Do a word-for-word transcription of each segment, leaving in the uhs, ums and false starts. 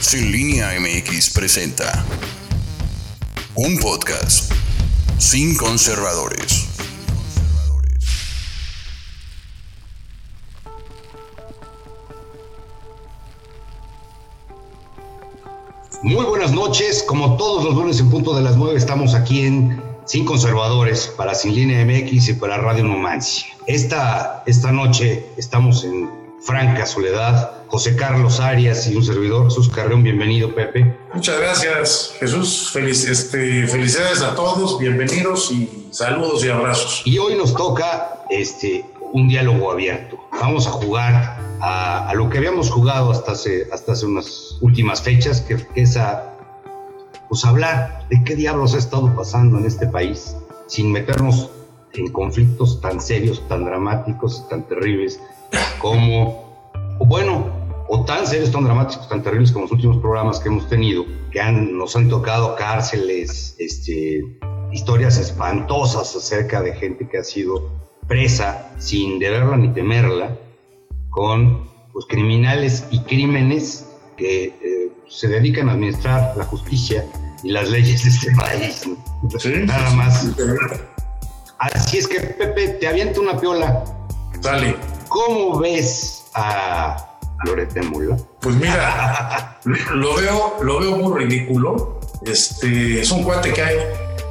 Sin Línea M X presenta un podcast sin conservadores. Muy buenas noches, como todos los lunes en punto de las nueve estamos aquí en Sin Conservadores para Sin Línea M X y para Radio Numancia. Esta, esta noche estamos en franca soledad. José Carlos Arias y un servidor, Jesús Carreón. Bienvenido, Pepe. Muchas gracias, Jesús. Feliz, este, felicidades a todos, bienvenidos y saludos y abrazos. Y hoy nos toca este, un diálogo abierto. Vamos a jugar a, a lo que habíamos jugado hasta hace, hasta hace unas últimas fechas, que es a pues, hablar de qué diablos ha estado pasando en este país, sin meternos en conflictos tan serios, tan dramáticos y tan terribles como... O bueno, o tan serios, tan dramáticos, tan terribles como los últimos programas que hemos tenido, que han, nos han tocado cárceles, este, historias espantosas acerca de gente que ha sido presa sin deberla ni temerla, con pues, criminales y crímenes que eh, se dedican a administrar la justicia y las leyes de este país. Sí, nada más. Así es que, Pepe, te aviento una piola. Dale. ¿Cómo ves a Loretito? Pues mira, lo veo, lo veo muy ridículo. Este es un cuate que hay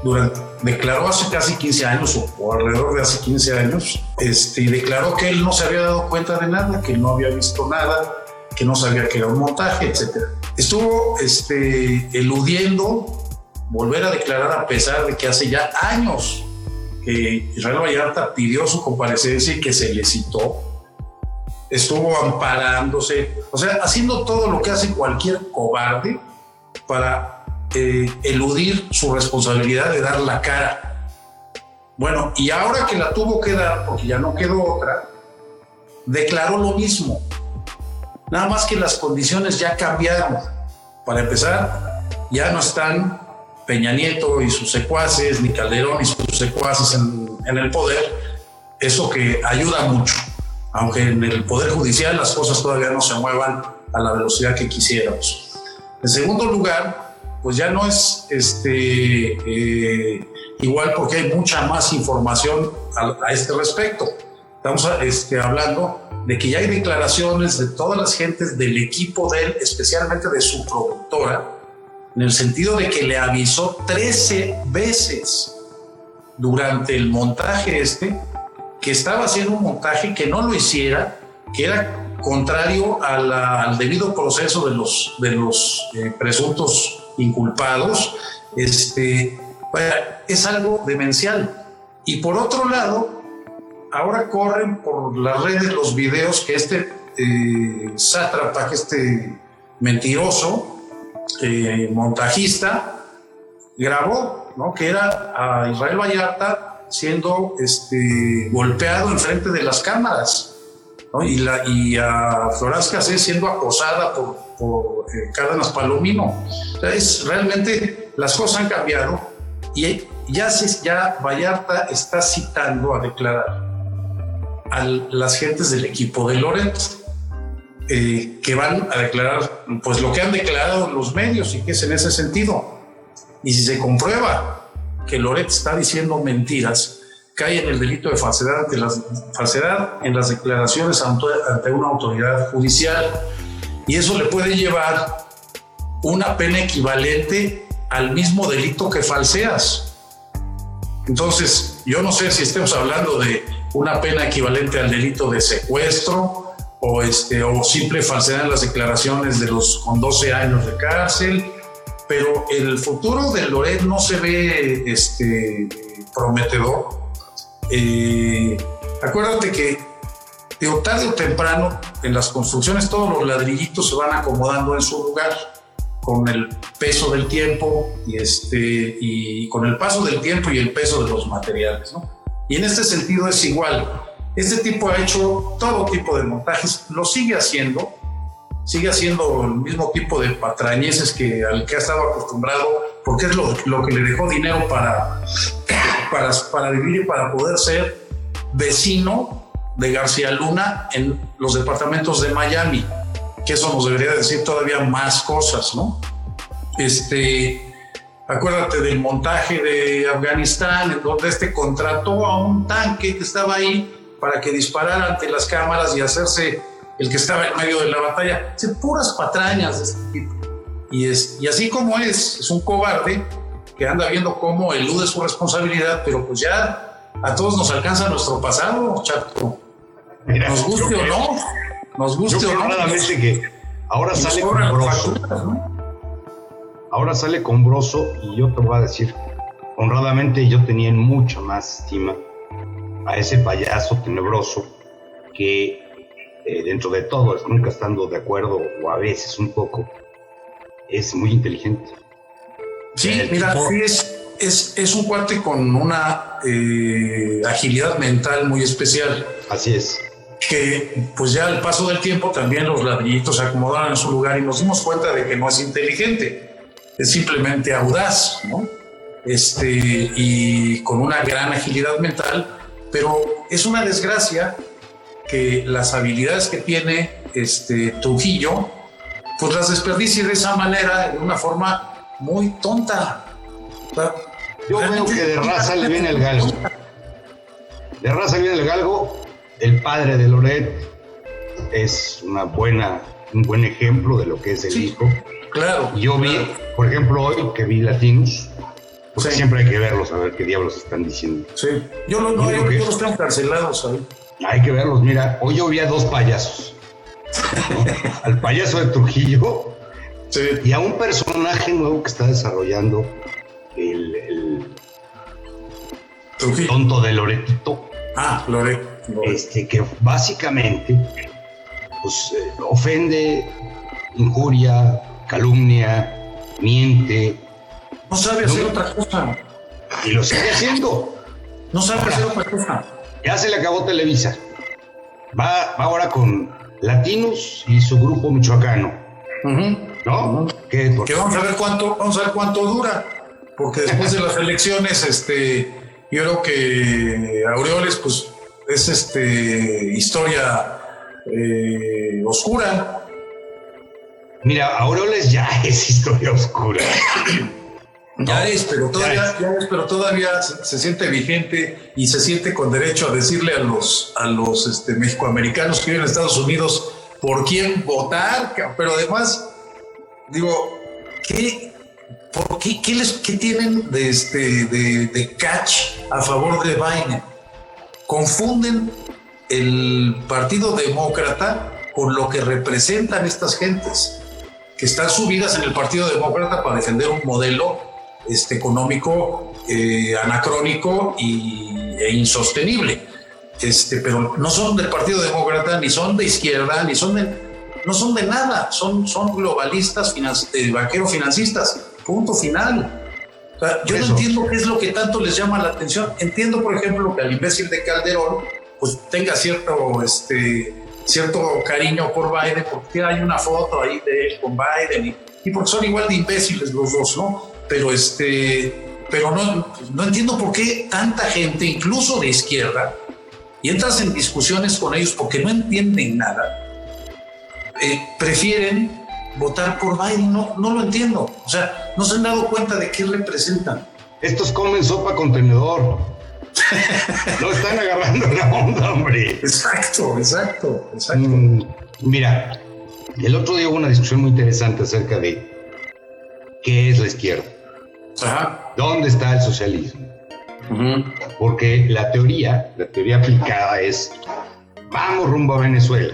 durante, declaró hace casi quince años o, o alrededor de hace quince años, este, declaró que él no se había dado cuenta de nada, que no había visto nada, que no sabía que era un montaje, etcétera. Estuvo este, eludiendo volver a declarar a pesar de que hace ya años que Israel Vallarta pidió su comparecencia y que se le citó. Estuvo amparándose, o sea, haciendo todo lo que hace cualquier cobarde para eh, eludir su responsabilidad de dar la cara. Bueno, y ahora que la tuvo que dar, porque ya no quedó otra, declaró lo mismo. Nada más que las condiciones ya cambiaron. Para empezar, ya no están Peña Nieto y sus secuaces, ni Calderón y sus secuaces en, en el poder. Eso que ayuda mucho, aunque en el Poder Judicial las cosas todavía no se muevan a la velocidad que quisiéramos. En segundo lugar, pues ya no es este, eh, igual, porque hay mucha más información a, a este respecto. Estamos este, hablando de que ya hay declaraciones de todas las gentes del equipo de él, especialmente de su productora, en el sentido de que le avisó trece veces durante el montaje este, que estaba haciendo un montaje, que no lo hiciera, que era contrario a la, al debido proceso de los, de los eh, presuntos inculpados. Este, es algo demencial. Y por otro lado, ahora corren por las redes los videos que este eh, sátrapa, que este mentiroso eh, montajista grabó, ¿no? Que era a Israel Vallarta siendo este, golpeado enfrente de las cámaras, ¿no? y, la, y a Florazca siendo acosada por, por eh, Cárdenas Palomino. O sea, es, realmente las cosas han cambiado y ya, se, ya Vallarta está citando a declarar a las gentes del equipo de Loreto, eh, que van a declarar pues, lo que han declarado los medios, y que es en ese sentido. Y si se comprueba que Loret está diciendo mentiras, cae en el delito de falsedad, ante las, falsedad en las declaraciones ante, ante una autoridad judicial, y eso le puede llevar una pena equivalente al mismo delito que falseas. Entonces, yo no sé si estemos hablando de una pena equivalente al delito de secuestro o, este, o simple falsedad en las declaraciones de los con doce años de cárcel. Pero el futuro de Loret no se ve este, prometedor. Eh, acuérdate que digo, tarde o temprano en las construcciones todos los ladrillitos se van acomodando en su lugar con el peso del tiempo y, este, y con el paso del tiempo y el peso de los materiales, ¿no? Y en este sentido es igual. Este tipo ha hecho todo tipo de montajes, lo sigue haciendo. Sigue haciendo el mismo tipo de patrañeces que, al que ha estado acostumbrado, porque es lo, lo que le dejó dinero para, para, para vivir y para poder ser vecino de García Luna en los departamentos de Miami. que eso nos debería decir todavía más cosas, ¿no? Este, acuérdate del montaje de Afganistán, en donde este contrató a un tanque que estaba ahí para que disparara ante las cámaras y hacerse el que estaba en medio de la batalla. Es puras patrañas de este tipo. Y, es, y así como es, es un cobarde que anda viendo cómo elude su responsabilidad, pero pues ya a todos nos alcanza nuestro pasado, chato. Mira, nos guste o no, nos guste o no. Claramente que ahora sale con Broso, ¿no? Ahora sale con Broso y yo te voy a decir, honradamente yo tenía en mucha más estima a ese payaso tenebroso que eh, dentro de todo, nunca estando de acuerdo o a veces un poco, es muy inteligente. Sí, mira, sí es, es, es un cuate con una eh, agilidad mental muy especial. Así es. Que pues ya al paso del tiempo también los ladrillitos se acomodaron en su lugar y nos dimos cuenta de que no es inteligente, es simplemente audaz, ¿no? Este, y con una gran agilidad mental, pero es una desgracia que las habilidades que tiene este Trujillo, pues las desperdicie de esa manera, de una forma muy tonta. O sea, yo veo que de raza le viene el galgo. De raza viene el galgo. El padre de Loret es una buena, un buen ejemplo de lo que es el sí, hijo. Claro. Yo vi, claro. Por ejemplo, hoy que vi Latinos, porque sí. Siempre hay que verlos a ver qué diablos están diciendo. Sí. Yo los no, veo que todos están carcelados ahí. Hay que verlos. Mira, hoy yo vi a dos payasos. Al payaso de Trujillo. Sí. Y a un personaje nuevo que está desarrollando el, el okay. tonto de Loretito. Ah, Loretito. Este, que básicamente pues, eh, ofende, injuria, calumnia, miente. No sabe no, hacer otra cosa. Y lo sigue haciendo. No sabe ahora, hacer otra cosa. Ya se le acabó Televisa. Va, va ahora con Latinos y su grupo michoacano. Uh-huh. ¿No? Que vamos a ver cuánto, vamos a ver cuánto dura, porque después de las elecciones, este, yo creo que Aureoles, pues, es este historia eh, oscura. Mira, Aureoles ya es historia oscura. No, ya es, pero todavía, ya es. Ya es, pero todavía se, se siente vigente y se siente con derecho a decirle a los, a los este, mexicoamericanos que viven en Estados Unidos por quién votar, pero además, digo, ¿qué, por qué, qué, les, qué tienen de, este, de, de catch a favor de Biden? Confunden el Partido Demócrata con lo que representan estas gentes, que están subidas en el Partido Demócrata para defender un modelo este, económico eh, anacrónico y, e insostenible. Este, pero no son del Partido Demócrata, ni son de izquierda, ni son de, no son de nada, son, son globalistas, finance, eh, banqueros financistas, punto final. O sea, yo Eso. no entiendo qué es lo que tanto les llama la atención. Entiendo, por ejemplo, que al imbécil de Calderón pues tenga cierto, este, cierto cariño por Biden, porque hay una foto ahí de él con Biden y, y porque son igual de imbéciles los dos, ¿no? Pero, este, pero no, no entiendo por qué tanta gente, incluso de izquierda, y entras en discusiones con ellos porque no entienden nada, eh, prefieren votar por Biden. No, no lo entiendo. O sea, no se han dado cuenta de qué representan. Estos comen sopa con tenedor. No están agarrando la onda, hombre. Exacto, exacto, exacto. Mm, mira, el otro día hubo una discusión muy interesante acerca de qué es la izquierda. Ajá. ¿Dónde está el socialismo? Uh-huh. Porque la teoría, la teoría aplicada es vamos rumbo a Venezuela.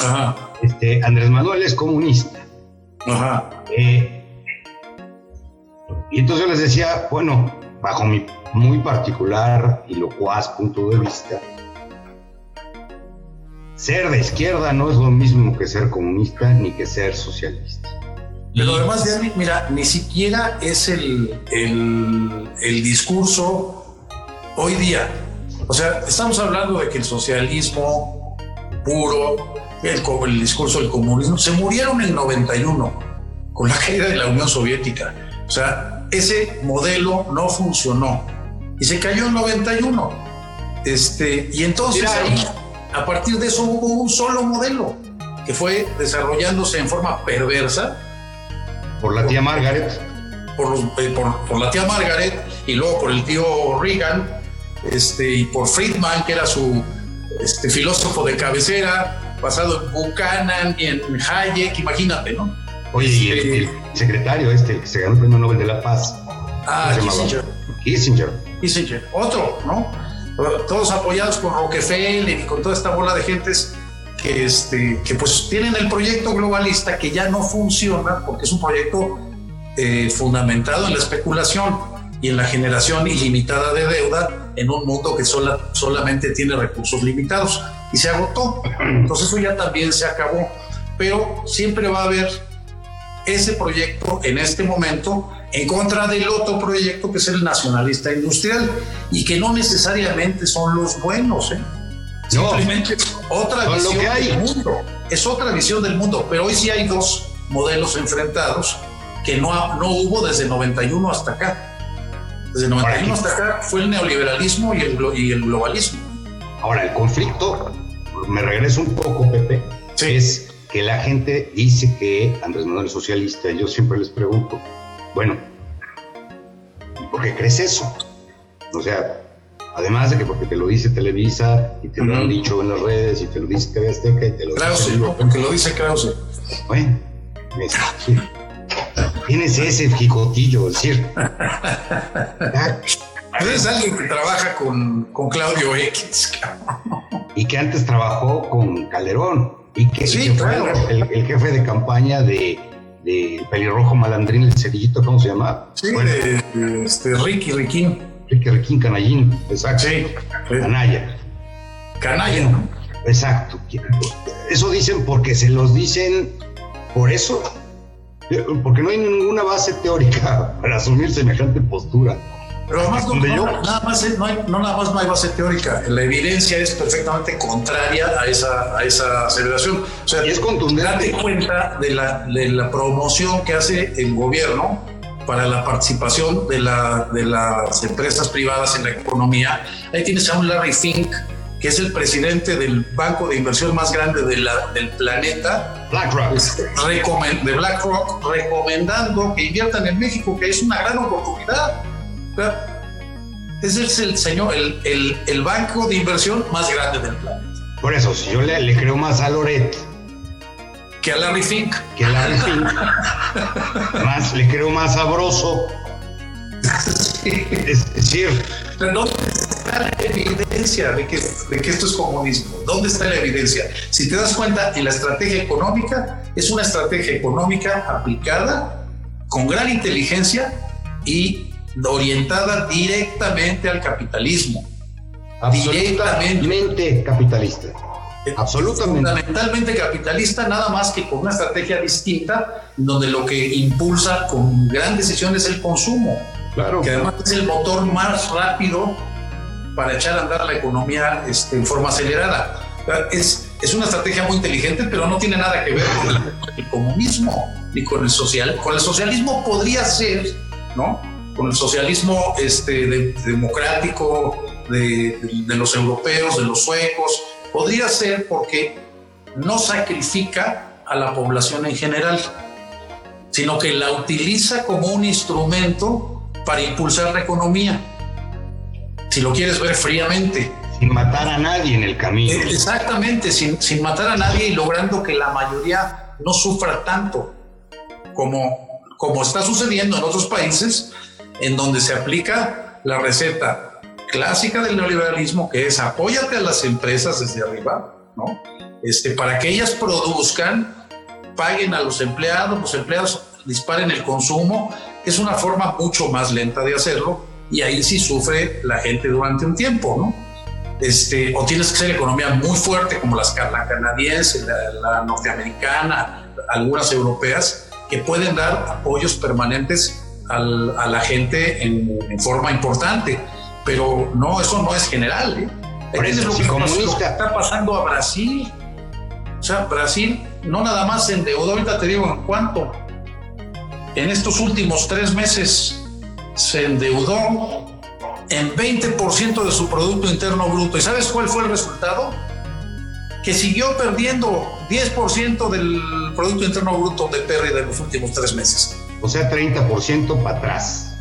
Ajá. Este, Andrés Manuel es comunista. Ajá. Eh, y entonces yo les decía, bueno, bajo mi muy particular y locuaz punto de vista, ser de izquierda no es lo mismo que ser comunista ni que ser socialista. Pero además, ya, mira, ni siquiera es el, el, el discurso hoy día. O sea, estamos hablando de que el socialismo puro, el, el discurso del comunismo, se murieron en el noventa y uno con la caída de la Unión Soviética. O sea, ese modelo no funcionó y se cayó en noventa y uno. Este, y entonces, mira, ahí, a partir de eso hubo un solo modelo. que fue desarrollándose en forma perversa por la por, tía Margaret por, los, eh, por, por la tía Margaret y luego por el tío Reagan este, y por Friedman, que era su este, filósofo de cabecera, basado en Buchanan y en Hayek, imagínate, ¿no? Oye, y el, eh, el secretario este, que se ganó el premio Nobel de la Paz. Ah, Kissinger. Kissinger. Kissinger, otro, ¿no? Todos apoyados por Rockefeller y con toda esta bola de gentes que, este, que pues tienen el proyecto globalista que ya no funciona porque es un proyecto eh, fundamentado en la especulación y en la generación ilimitada de deuda en un mundo que sola, solamente tiene recursos limitados, y se agotó. Entonces eso ya también se acabó, pero siempre va a haber ese proyecto en este momento en contra del otro proyecto que es el nacionalista industrial, y que no necesariamente son los buenos, ¿eh? No, simplemente otra visión del mundo, es otra visión del mundo, pero hoy sí hay dos modelos enfrentados que no, no hubo desde noventa y uno hasta acá. Desde noventa y uno hasta acá fue el neoliberalismo y el, y el globalismo. Ahora el conflicto, me regreso un poco, Pepe, sí. Es que la gente dice que Andrés Manuel es socialista. Yo siempre les pregunto, bueno, ¿y por qué crees eso? O sea, además de que porque te lo dice Televisa y te uh-huh. lo han dicho en las redes y te lo dice T V Azteca y te lo Krause, dice... Krause, porque lo dice Krause. Bueno, sí. Tienes ese jicotillo, es decir... Eres alguien que trabaja con, con Claudio X, cabrón. Y que antes trabajó con Calderón. Y que, sí, y que claro. fue el, el jefe de campaña de... del pelirrojo malandrín, el cerillito, ¿cómo se llama? Sí, bueno, de, este, Ricky Riquín. Ricky Riquín Canallín, exacto. Sí. Canalla. Canalla. Bueno, exacto. Eso dicen porque se los dicen por eso, porque no hay ninguna base teórica para asumir semejante postura. Pero además no, no, nada más es, no, hay, no nada más no hay base teórica, la evidencia es perfectamente contraria a esa, a esa aseveración. O sea, y es contundente. Date cuenta de la, de la promoción que hace el gobierno para la participación de, la, de las empresas privadas en la economía. Ahí tienes a un Larry Fink, que es el presidente del banco de inversión más grande de la, del planeta, BlackRock. Este, recomend, de BlackRock, recomendando que inviertan en México, que es una gran oportunidad. Es el, el señor, el, el, el banco de inversión más grande del planeta. Por eso, si yo le, le creo más a Loret que a Larry Fink, que a Larry Fink, más le creo más sabroso. Sí. Es decir, pero ¿dónde está la evidencia de que, de que esto es comunismo? ¿Dónde está la evidencia? Si te das cuenta, en la estrategia económica es una estrategia económica aplicada con gran inteligencia y orientada directamente al capitalismo. Absolutamente capitalista. Absolutamente. Fundamentalmente capitalista, nada más que con una estrategia distinta, donde lo que impulsa con gran decisión es el consumo. Claro. Que además es el motor más rápido para echar a andar la economía este, en forma acelerada. Es, es una estrategia muy inteligente, pero no tiene nada que ver con el comunismo ni con el social. Con el socialismo podría ser, ¿no? Con el socialismo este, de, democrático de, de, de los europeos, de los suecos, podría ser porque no sacrifica a la población en general, sino que la utiliza como un instrumento para impulsar la economía, si lo quieres ver fríamente. Sin matar a nadie en el camino. Exactamente, sin, sin matar a nadie y logrando que la mayoría no sufra tanto como, como está sucediendo en otros países, en donde se aplica la receta clásica del neoliberalismo, que es apóyate a las empresas desde arriba, ¿no? Este, para que ellas produzcan, paguen a los empleados, los empleados disparen el consumo, que es una forma mucho más lenta de hacerlo, y ahí sí sufre la gente durante un tiempo, ¿no? Este, o tienes que ser economía muy fuerte, como las, la canadiense, la, la norteamericana, algunas europeas, que pueden dar apoyos permanentes Al, a la gente en, en forma importante, pero no, eso no es general, ¿eh? Por eso, es lo, que, lo que está pasando a Brasil. O sea, Brasil no nada más se endeudó, ahorita te digo en cuánto, en estos últimos tres meses se endeudó en veinte por ciento de su Producto Interno Bruto. ¿Y sabes cuál fue el resultado? Que siguió perdiendo diez por ciento del Producto Interno Bruto de pérdida en los últimos tres meses. O sea, treinta por ciento para atrás.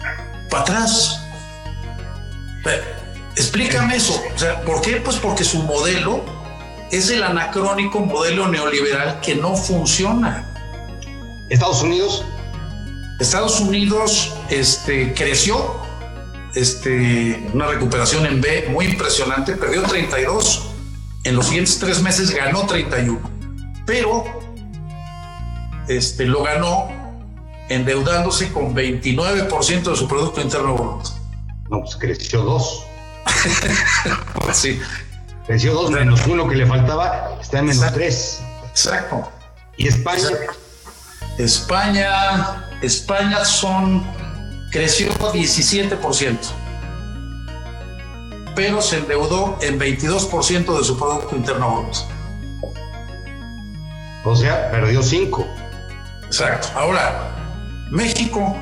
Para atrás. Pero, explícame eso. O sea, ¿por qué? Pues porque su modelo es el anacrónico modelo neoliberal que no funciona. Estados Unidos. Estados Unidos este, creció, este, una recuperación en B muy impresionante, perdió treinta y dos, en los siguientes tres meses ganó treinta y uno, pero este, lo ganó endeudándose con veintinueve por ciento de su Producto Interno Bruto. No, pues creció dos. Pues sí. Creció dos, menos uno que le faltaba, está en menos exacto. tres. Exacto. ¿Y España? Exacto. España, España son, creció diecisiete por ciento, pero se endeudó en veintidós por ciento de su Producto Interno Bruto. O sea, perdió cinco. Exacto. Ahora, México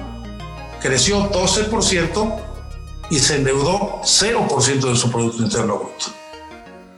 creció doce por ciento y se endeudó cero por ciento de su Producto Interno Bruto.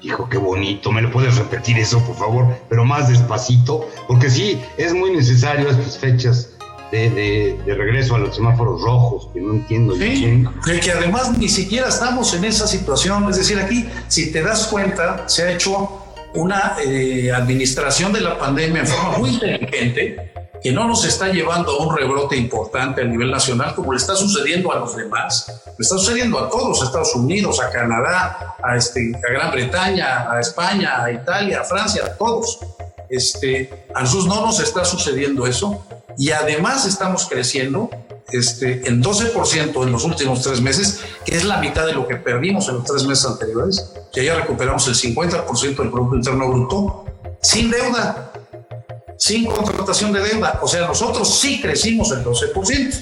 Hijo, qué bonito, ¿me lo puedes repetir eso, por favor? Pero más despacito, porque sí, es muy necesario estas fechas de, de, de regreso a los semáforos rojos, que no entiendo. Sí, yo que además ni siquiera estamos en esa situación, es decir, aquí, si te das cuenta, se ha hecho una eh, administración de la pandemia en forma muy inteligente, que no nos está llevando a un rebrote importante a nivel nacional, como le está sucediendo a los demás, le está sucediendo a todos, a Estados Unidos, a Canadá, a, este, a Gran Bretaña, a España, a Italia, a Francia, a todos. Este, a nosotros no nos está sucediendo eso, y además estamos creciendo este, en doce por ciento en los últimos tres meses, que es la mitad de lo que perdimos en los tres meses anteriores, que ya recuperamos el cincuenta por ciento del Producto Interno Bruto, sin deuda, sin contratación de deuda. O sea, nosotros sí crecimos el doce por ciento.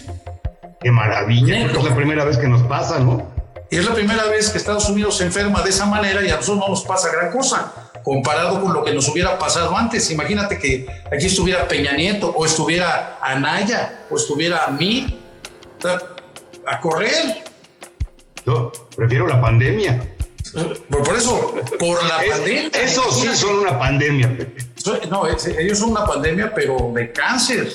¡Qué maravilla! Es la primera vez que nos pasa, ¿no? Y es la primera vez que Estados Unidos se enferma de esa manera y a nosotros no nos pasa gran cosa, comparado con lo que nos hubiera pasado antes. Imagínate que aquí estuviera Peña Nieto, o estuviera Anaya, o estuviera a mí, a correr. Yo prefiero la pandemia. Por, por eso, por la es, pandemia. Esos sí son una pandemia, Pepe. No, ellos son una pandemia, pero de cáncer.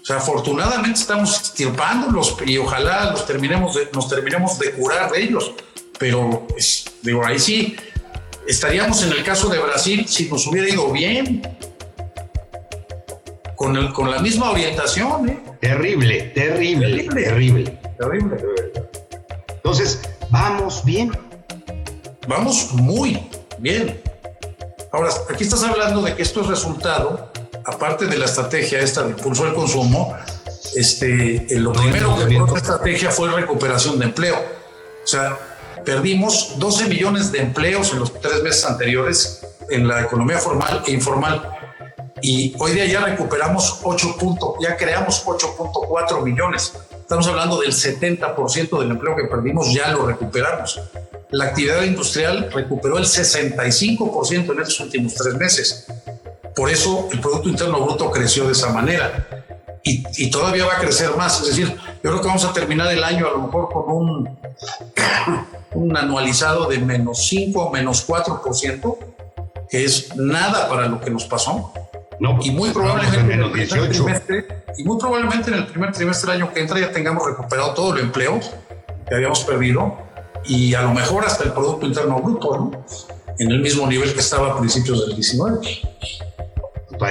O sea, afortunadamente estamos extirpándolos y ojalá los terminemos de, nos terminemos de curar de ellos. Pero, pues, digo, ahí sí estaríamos en el caso de Brasil si nos hubiera ido bien. Con, el, con la misma orientación, ¿eh? Terrible, terrible, terrible, terrible. Terrible. Entonces, vamos bien. Vamos muy bien. Ahora, aquí estás hablando de que esto es resultado, aparte de la estrategia esta de impulso al consumo, este, lo primero que fue la estrategia fue recuperación de empleo. O sea, perdimos doce millones de empleos en los tres meses anteriores en la economía formal e informal. Y hoy día ya recuperamos ocho puntos, ya creamos ocho punto cuatro millones. Estamos hablando del setenta por ciento del empleo que perdimos, ya lo recuperamos. La actividad industrial recuperó el sesenta y cinco por ciento en estos últimos tres meses. Por eso el Producto Interno Bruto creció de esa manera. Y, y todavía va a crecer más. Es decir, yo creo que vamos a terminar el año a lo mejor con un, un anualizado de menos cinco, menos cuatro por ciento, que es nada para lo que nos pasó. No, pues, y, muy probablemente menos dieciocho. Y muy probablemente en el primer trimestre del año que entra ya tengamos recuperado todo el empleo que habíamos perdido. Y a lo mejor hasta el Producto Interno Bruto, ¿no? En el mismo nivel que estaba a principios del diecinueve.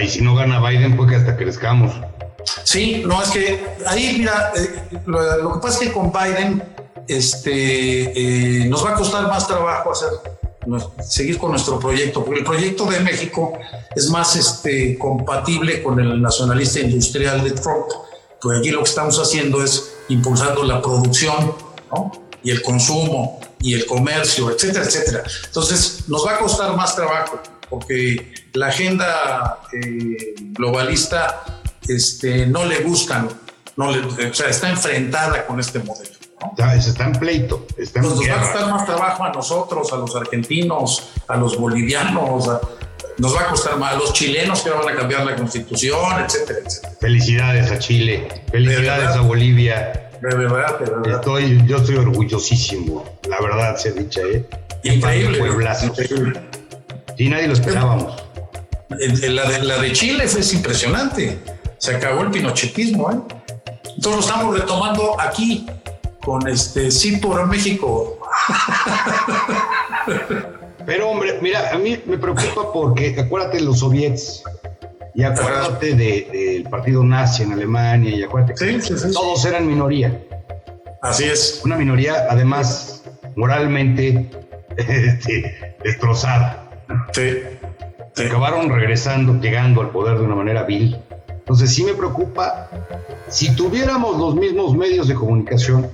Y si no gana Biden, pues que hasta crezcamos. Sí, no, es que ahí, mira, eh, lo, lo que pasa es que con Biden este, eh, nos va a costar más trabajo hacer, seguir con nuestro proyecto, porque el proyecto de México es más este, compatible con el nacionalista industrial de Trump. Pues aquí lo que estamos haciendo es impulsando la producción, ¿no? Y el consumo, y el comercio, etcétera, etcétera. Entonces, nos va a costar más trabajo, porque la agenda eh, globalista este, no le gustan, no le, o sea, está enfrentada con este modelo, ¿no? Ya, está en pleito. Está en Entonces, nos va a costar más trabajo a nosotros, a los argentinos, a los bolivianos, a, nos va a costar más a los chilenos que van a cambiar la constitución, etcétera, etcétera. Felicidades a Chile, felicidades a Bolivia. De verdad, de verdad. Estoy, yo estoy orgullosísimo, la verdad se dicha, ¿eh? Increíble. Increíble. Y nadie lo esperábamos. La de, la de Chile fue impresionante. Se acabó el pinochetismo, ¿eh? Entonces lo estamos retomando aquí con este Sí por México. Pero hombre, mira, a mí me preocupa porque acuérdate de los soviets y acuérdate del de, de partido nazi en Alemania y acuérdate que sí, sí, sí. todos eran minoría. Así es. Una minoría además moralmente este, destrozada. Sí. Se acabaron regresando, llegando al poder de una manera vil. Entonces sí me preocupa. Si tuviéramos los mismos medios de comunicación,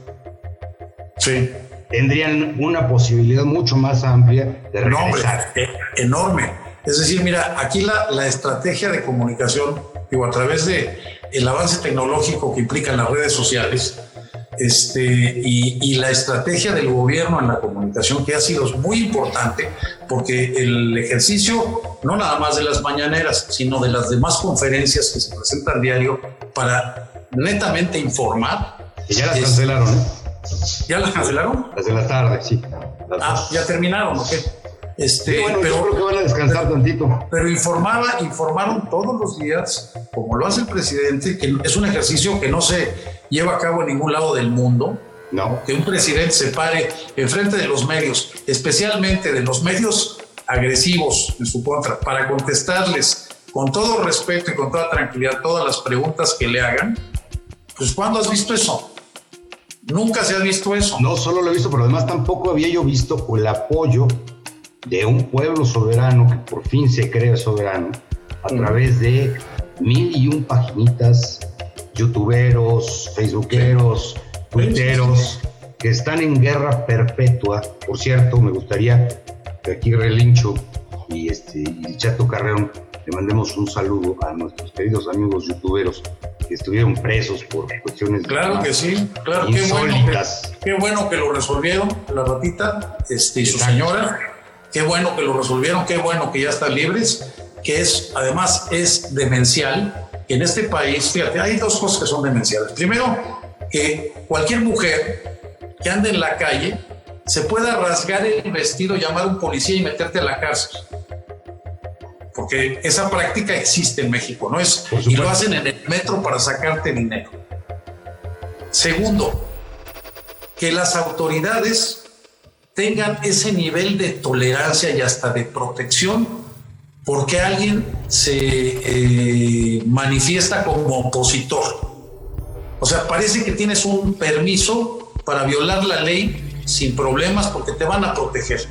sí, tendrían una posibilidad mucho más amplia de regresar. Enorme, enorme. Es decir, mira, aquí la, la estrategia de comunicación, digo, a través de el avance tecnológico que implican las redes sociales, este, y, y la estrategia del gobierno en la comunicación, que ha sido muy importante, porque el ejercicio no nada más de las mañaneras, sino de las demás conferencias que se presentan diario para netamente informar. Y ya las es, cancelaron, ¿eh? ¿Ya las cancelaron? Las de la tarde, sí. Las ah, dos. ¿Ya terminaron o qué? Este, sí, bueno, pero, yo creo que van a descansar pero, tantito. Pero informaba, informaron todos los días, como lo hace el presidente, que es un ejercicio que no se lleva a cabo en ningún lado del mundo. No. Que un presidente se pare enfrente de los medios, especialmente de los medios agresivos en su contra, para contestarles con todo respeto y con toda tranquilidad todas las preguntas que le hagan. Pues, ¿cuándo has visto eso? Nunca se ha visto eso. No solo lo he visto, pero además tampoco había yo visto el apoyo de un pueblo soberano que por fin se cree soberano a través de mil y un paginitas, youtuberos, facebookeros, twitteros, que están en guerra perpetua. Por cierto, me gustaría que aquí Relincho y, este, y Chato Carreón le mandemos un saludo a nuestros queridos amigos youtuberos que estuvieron presos por cuestiones claro que sí, claro, qué bueno que, qué bueno que lo resolvieron la ratita este, y su señora, qué bueno que lo resolvieron, qué bueno que ya están libres, que es además es demencial que en este país, fíjate, hay dos cosas que son demenciales. Primero, que cualquier mujer que ande en la calle se pueda rasgar el vestido, llamar a un policía y meterte a la cárcel. Porque esa práctica existe en México, ¿no? Es, y lo hacen en el metro para sacarte dinero. Segundo, que las autoridades tengan ese nivel de tolerancia y hasta de protección porque alguien se eh, manifiesta como opositor. O sea, parece que tienes un permiso para violar la ley sin problemas porque te van a proteger.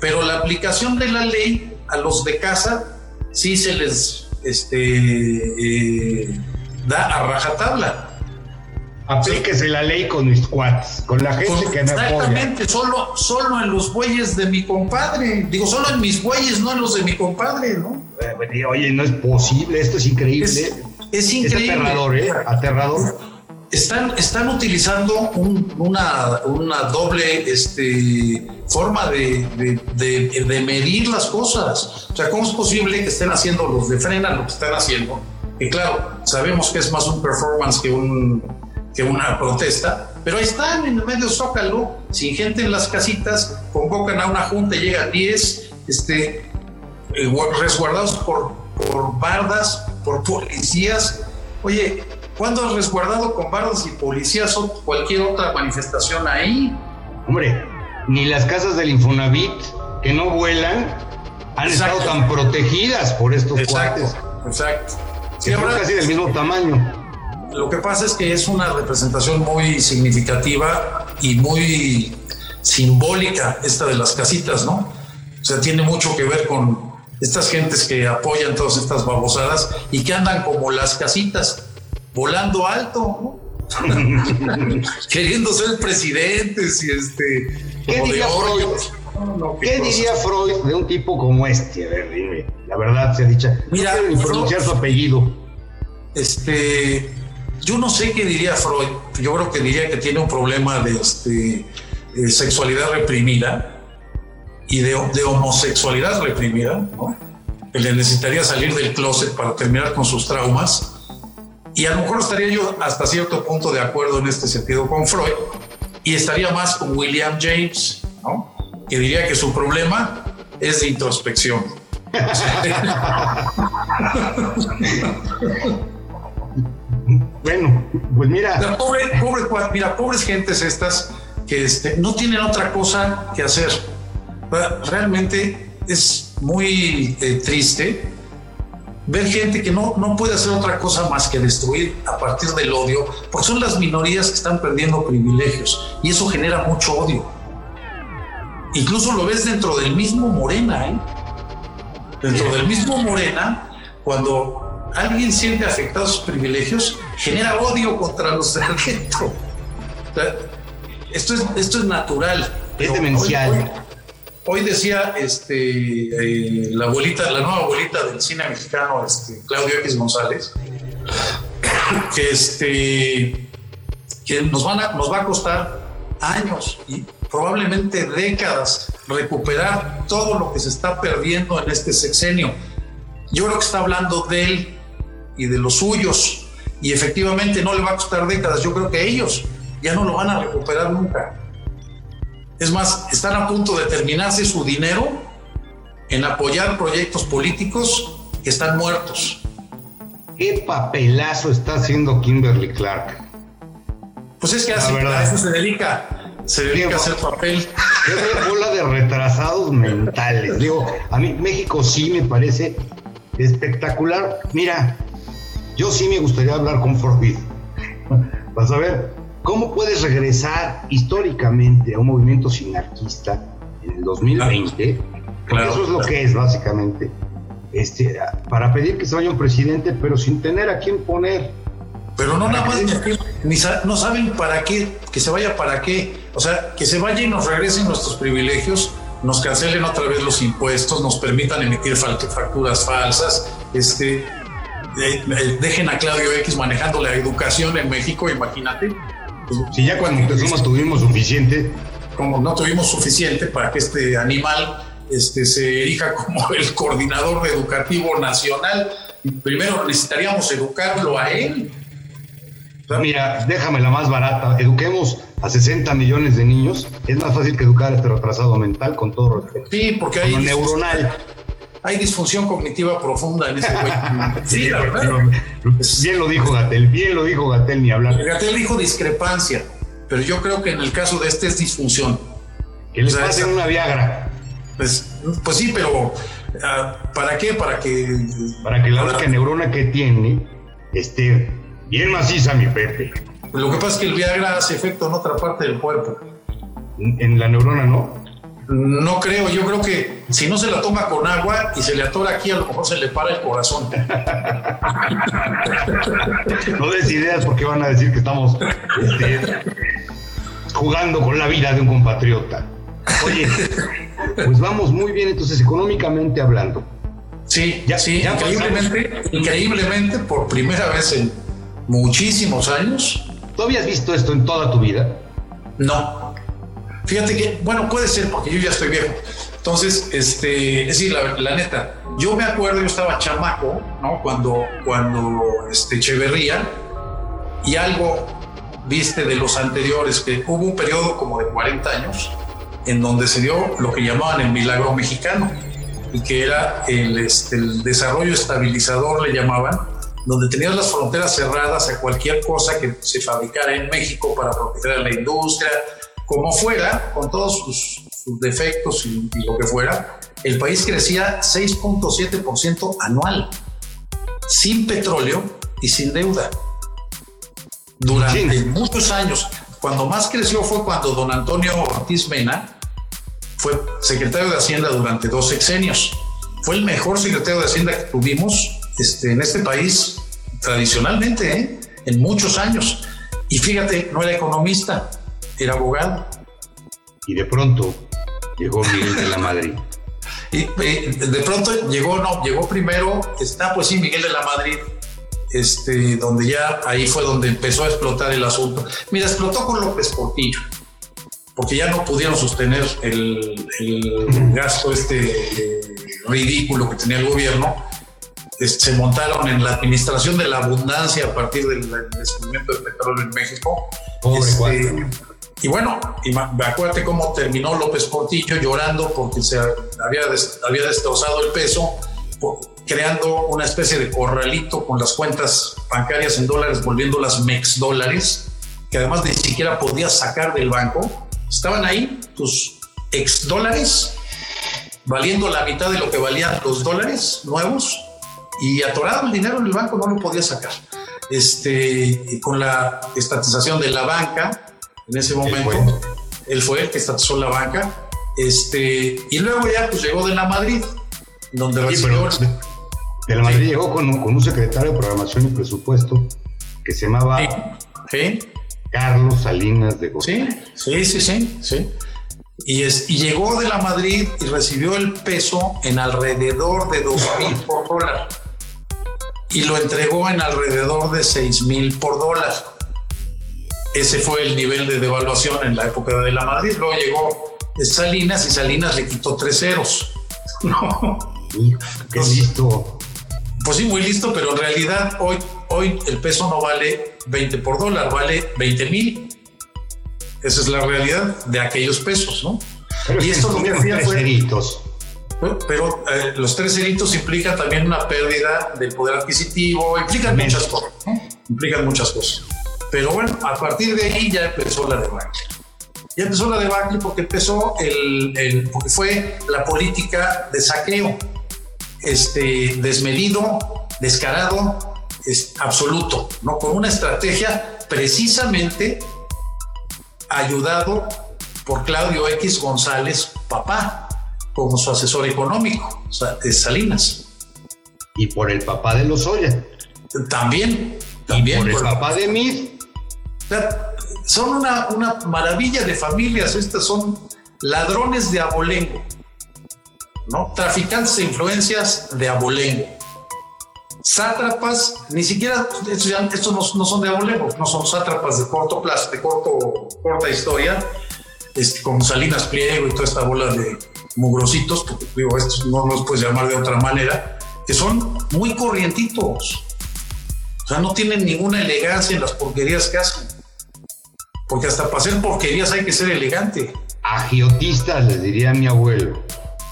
Pero la aplicación de la ley a los de casa sí se les este, eh, da a rajatabla. Aplíquese la ley con mis cuates, con la gente con, que me apoya. Exactamente, solo, solo en los bueyes de mi compadre. Digo, solo en mis bueyes, no en los de mi compadre, ¿no? Eh, oye, no es posible, esto es increíble. Es, es increíble. Es aterrador, ¿eh? Aterrador. Están, están utilizando un, una, una doble este, forma de, de, de, de medir las cosas. O sea, ¿cómo es posible que estén haciendo los de Frena lo que están haciendo? Y claro, sabemos que es más un performance que, un, que una protesta, pero ahí están en el medio zócalo, sin gente en las casitas, convocan a una junta, llegan diez, este, eh, resguardados por, por bardas, por policías. Oye, ¿cuándo has resguardado con bardas y policías o cualquier otra manifestación ahí? Hombre, ni las casas del Infonavit, que no vuelan, han exacto. estado tan protegidas por estos cuates. Exacto, exacto. Que sí, son ahora, casi del mismo tamaño. Lo que pasa es que es una representación muy significativa y muy simbólica esta de las casitas, ¿no? O sea, tiene mucho que ver con estas gentes que apoyan todas estas babosadas y que andan como las casitas, volando alto, ¿no? Queriendo ser presidentes y este... ¿Qué diría Freud? No, no, ¿Qué, ¿Qué diría Freud de un tipo como este? A ver, dime, la verdad se ha dicho. Mira, no quiero pronunciar Freud, su apellido. Este, yo no sé qué diría Freud. Yo creo que diría que tiene un problema de, este, de sexualidad reprimida y de, de homosexualidad reprimida, ¿no? Que le necesitaría salir del closet para terminar con sus traumas. Y a lo mejor estaría yo hasta cierto punto de acuerdo en este sentido con Freud y estaría más con William James, ¿no? Que diría que su problema es de introspección. Bueno, pues mira. La pobre, pobre, mira, pobres gentes estas que este, no tienen otra cosa que hacer. Realmente es muy eh, triste ver gente que no, no puede hacer otra cosa más que destruir a partir del odio, porque son las minorías que están perdiendo privilegios y eso genera mucho odio. Incluso lo ves dentro del mismo Morena, ¿eh? Dentro del mismo Morena, cuando alguien siente afectado sus privilegios, genera odio contra los de adentro. O sea, esto es, esto es natural. Es demencial. Hoy, hoy, hoy decía este, eh, la abuelita, la nueva abuelita del cine mexicano, este, Claudio X González, que, este, que nos, van a, nos va a costar años y probablemente décadas recuperar todo lo que se está perdiendo en este sexenio. Yo creo que está hablando de él y de los suyos, y efectivamente no le va a costar décadas. Yo creo que ellos ya no lo van a recuperar nunca. Es más, están a punto de terminarse su dinero en apoyar proyectos políticos que están muertos. ¿Qué papelazo está haciendo Kimberly Clark? Pues es que hace, a eso se dedica. Se dedica Digo, a hacer papel. Qué bola de retrasados mentales. Digo, a mí México sí me parece espectacular. Mira, yo sí me gustaría hablar con Forbid para saber cómo puedes regresar históricamente a un movimiento sinarquista en el dos mil veinte. Claro, claro, eso es lo claro. que es básicamente. Este, para pedir que se vaya un presidente, pero sin tener a quién poner. Pero no nada más que, ni sa- no saben para qué, que se vaya para qué. O sea, que se vaya y nos regresen nuestros privilegios, nos cancelen otra vez los impuestos, nos permitan emitir facturas falsas, este, eh, dejen a Claudio X manejando la educación en México, imagínate. Pues, si ya cuando empezamos tuvimos suficiente. Como no tuvimos suficiente para que este animal este, se erija como el coordinador educativo nacional, primero necesitaríamos educarlo a él. Mira, déjame la más barata. Eduquemos a sesenta millones de niños. Es más fácil que educar a este retrasado mental, con todo respeto. Sí, porque hay neuronal. Hay disfunción cognitiva profunda en ese güey. Sí, la verdad. Bien lo dijo Gatell, bien lo dijo Gatell, ni hablar. Gatell dijo discrepancia, pero yo creo que en el caso de este es disfunción. Que les pasen una Viagra. Pues, pues sí, pero ¿para qué? Para que para que la única neurona que tiene esté bien maciza, mi Pepe. Lo que pasa es que el Viagra hace efecto en otra parte del cuerpo. ¿En la neurona no? No creo, yo creo que si no se la toma con agua y se le atora aquí, a lo mejor se le para el corazón. No des ideas porque van a decir que estamos este, jugando con la vida de un compatriota. Oye, pues vamos muy bien entonces económicamente hablando. Sí, ya, sí, ya increíblemente, increíblemente por primera vez en muchísimos años. ¿Tú habías visto esto en toda tu vida? No. Fíjate que, bueno, puede ser porque yo ya estoy viejo. Entonces, este, es decir, la, la neta, yo me acuerdo, yo estaba chamaco, ¿no? Cuando, cuando este, Echeverría y algo viste de los anteriores, que hubo un periodo como de cuarenta años en donde se dio lo que llamaban el milagro mexicano y que era el, este, el desarrollo estabilizador, le llamaban, donde tenías las fronteras cerradas a cualquier cosa que se fabricara en México para proteger a la industria, como fuera, con todos sus, sus defectos y, y lo que fuera, el país crecía seis punto siete por ciento anual, sin petróleo y sin deuda. Durante sí. muchos años, cuando más creció fue cuando don Antonio Ortiz Mena fue secretario de Hacienda durante dos sexenios. Fue el mejor secretario de Hacienda que tuvimos Este, en este país tradicionalmente, ¿eh? En muchos años. Y fíjate, no era economista, era abogado. Y de pronto llegó Miguel de la Madrid. Y, y de pronto llegó, no, llegó primero, está pues sí, Miguel de la Madrid, este, donde ya ahí fue donde empezó a explotar el asunto. Mira, explotó con López Portillo, porque ya no pudieron sostener el, el gasto este ridículo que tenía el gobierno. Se montaron en la administración de la abundancia a partir del descubrimiento del petróleo en México. Pobre este, Y bueno, y acuérdate cómo terminó López Portillo llorando porque se había, des, había destrozado el peso, creando una especie de corralito con las cuentas bancarias en dólares, volviéndolas mex dólares, que además ni siquiera podías sacar del banco. Estaban ahí tus ex dólares, valiendo la mitad de lo que valían los dólares nuevos, y atorado el dinero en el banco, no lo podías sacar. Este, con la estatización de la banca, en ese momento, él fue, él fue el que estatizó la banca, este, y luego ya pues llegó de la Madrid, donde sí, recibió... De, de la Madrid sí. Llegó con un, con un secretario de Programación y Presupuesto que se llamaba sí. ¿Sí? Carlos Salinas de Gortari. Sí, sí, sí, sí, sí. Y, es, y llegó de la Madrid y recibió el peso en alrededor de dos mil por dólar. Y lo entregó en alrededor de seis mil por dólar. Ese fue el nivel de devaluación en la época de la Madrid. Luego llegó Salinas y Salinas le quitó tres ceros. No. Qué listo. Pues sí, muy listo, pero en realidad hoy, hoy el peso no vale veinte por dólar, vale veinte mil. Esa es la realidad de aquellos pesos, ¿no? Pero y esto lo que hacía fue... Ceritos. Pero eh, los tres ceritos implican también una pérdida del poder adquisitivo, implican muchas cosas, ¿no? Implican muchas cosas. Pero bueno, a partir de ahí ya empezó la debacle. Ya empezó la debacle porque empezó el, el porque fue la política de saqueo, este, desmedido, descarado, es, absoluto, ¿no? Con una estrategia precisamente ayudado por Claudio X González, papá, como su asesor económico, o sea, es Salinas. Y por el papá de Lozoya. También, también. Por, por el papá de Mir. Son una, una maravilla de familias, estas son ladrones de abolengo, ¿no? Traficantes de influencias de abolengo. Sátrapas, ni siquiera, estos, ya, estos no, no son de abolengo, no son sátrapas de corto plazo, de corto, corta historia, este, como Salinas Pliego y toda esta bola de mugrositos, porque digo, estos no los puedes llamar de otra manera, que son muy corrientitos. O sea, no tienen ninguna elegancia en las porquerías que hacen. Porque hasta para hacer porquerías hay que ser elegante. Agiotistas, les diría mi abuelo.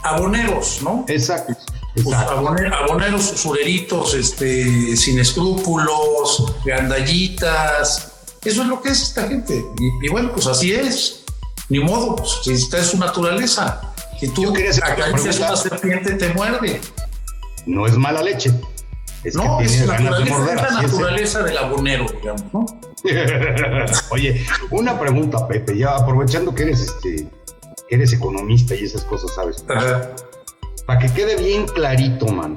Aboneros, ¿no? Exacto. Exacto. Aboneros, aboneros usureritos, este, sin escrúpulos, gandallitas. Eso es lo que es esta gente. Y, y bueno, pues así es. Ni modo, pues, si está en su naturaleza. Si tú acaricias una serpiente, te muerde. No es mala leche. Es no, que es, la naturaleza, de morder, es la naturaleza es del abonero, digamos, ¿no? Oye, una pregunta, Pepe, ya aprovechando que eres este, que eres economista y esas cosas, ¿sabes? Ajá. Para que quede bien clarito, man.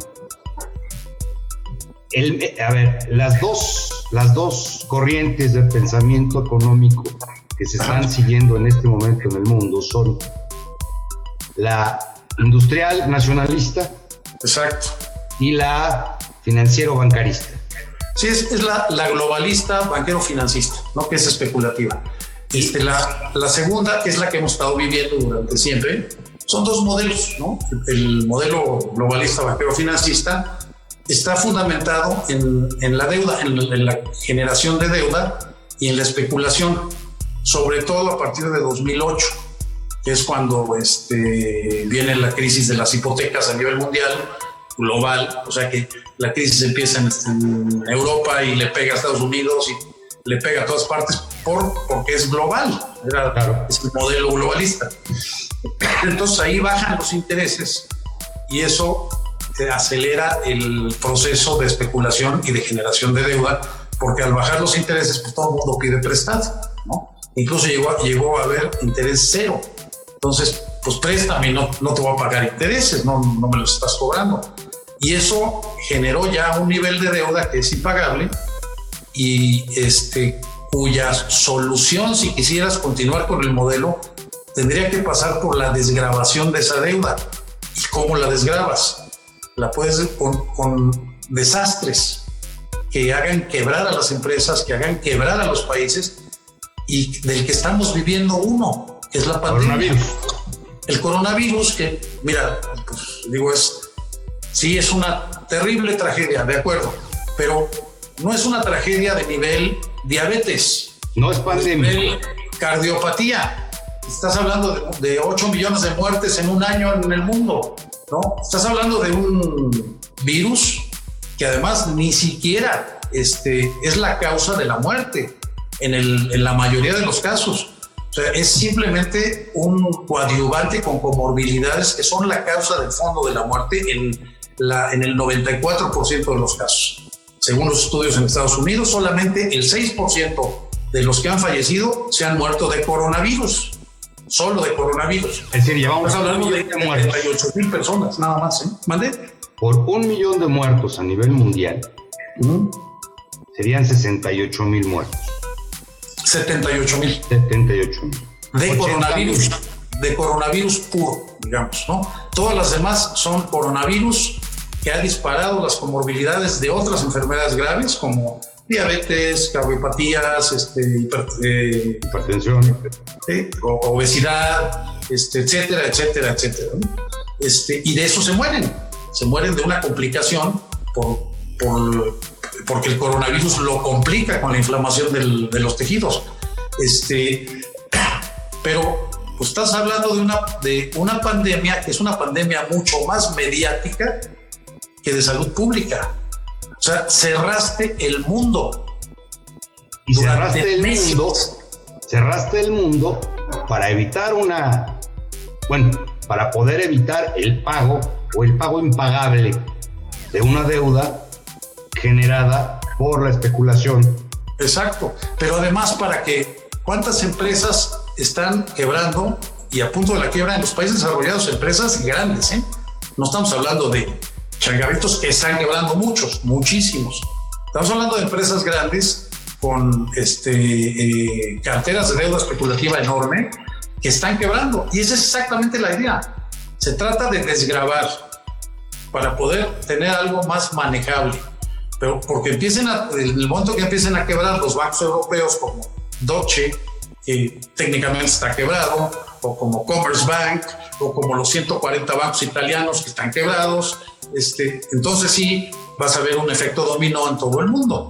El, a ver, las dos, las dos corrientes de pensamiento económico que se están siguiendo en este momento en el mundo son la industrial nacionalista. Exacto. Y la financiero bancarista. Sí, es, es la, la globalista banquero financista, ¿no? Que es especulativa. Este, la, la segunda, que es la que hemos estado viviendo durante siempre, son dos modelos, ¿no? El modelo globalista banquero financista está fundamentado en, en la deuda, en, en la generación de deuda y en la especulación, sobre todo a partir de dos mil ocho. Que es cuando este, viene la crisis de las hipotecas a nivel mundial, global, o sea que la crisis empieza en, en Europa y le pega a Estados Unidos y le pega a todas partes por, porque es global, era, claro. Es el modelo globalista. Entonces ahí bajan los intereses y eso acelera el proceso de especulación y de generación de deuda, porque al bajar los intereses pues, todo el mundo pide prestado, ¿no? Incluso llegó, llegó a haber interés cero. Entonces, pues préstame, no, no te voy a pagar intereses, no, no me los estás cobrando. Y eso generó ya un nivel de deuda que es impagable y este, cuya solución, si quisieras continuar con el modelo, tendría que pasar por la desgravación de esa deuda. ¿Y cómo la desgravas? La puedes hacer con, con desastres que hagan quebrar a las empresas, que hagan quebrar a los países y del que estamos viviendo uno. Es la pandemia. Coronavirus. El coronavirus que, mira, pues, digo, es, sí es una terrible tragedia, de acuerdo, pero no es una tragedia de nivel diabetes. No es pandemia. De nivel cardiopatía. Estás hablando de, de ocho millones de muertes en un año en el mundo, ¿no? Estás hablando de un virus que además ni siquiera este, es la causa de la muerte en, el, en la mayoría de los casos. O sea, es simplemente un coadyuvante con comorbilidades que son la causa del fondo de la muerte en, la, en el noventa y cuatro por ciento de los casos. Según los estudios en Estados Unidos, solamente el seis por ciento de los que han fallecido se han muerto de coronavirus. Solo de coronavirus. Es decir, llevamos hablando de treinta y ocho mil personas, nada más, ¿eh? ¿Mande? Por un millón de muertos a nivel mundial, ¿no? Serían sesenta y ocho mil muertos. setenta y ocho mil. setenta y ocho mil. De coronavirus, de coronavirus puro, digamos, ¿no? Todas las demás son coronavirus que ha disparado las comorbilidades de otras enfermedades graves como diabetes, cardiopatías, este, hiper, eh, hipertensión, eh, obesidad, este, etcétera, etcétera, etcétera. Este, y de eso se mueren, se mueren de una complicación por, por, porque el coronavirus lo complica con la inflamación del, de los tejidos. Este, pero pues, estás hablando de una, de una pandemia que es una pandemia mucho más mediática que de salud pública. O sea, cerraste el mundo. Y cerraste el mundo, cerraste el mundo para evitar una, bueno, para poder evitar el pago o el pago impagable de una deuda generada por la especulación. Exacto, pero además para que, ¿cuántas empresas están quebrando y a punto de la quiebra en los países desarrollados? Empresas grandes, ¿eh? No estamos hablando de changarritos que están quebrando muchos, muchísimos. Estamos hablando de empresas grandes con este, eh, carteras de deuda especulativa enorme que están quebrando. Y esa es exactamente la idea. Se trata de desgravar para poder tener algo más manejable. Pero porque empiecen a, el momento que empiecen a quebrar los bancos europeos como Deutsche, que técnicamente está quebrado, o como Commerzbank, o como los ciento cuarenta bancos italianos que están quebrados, Este, entonces sí vas a ver un efecto dominó en todo el mundo.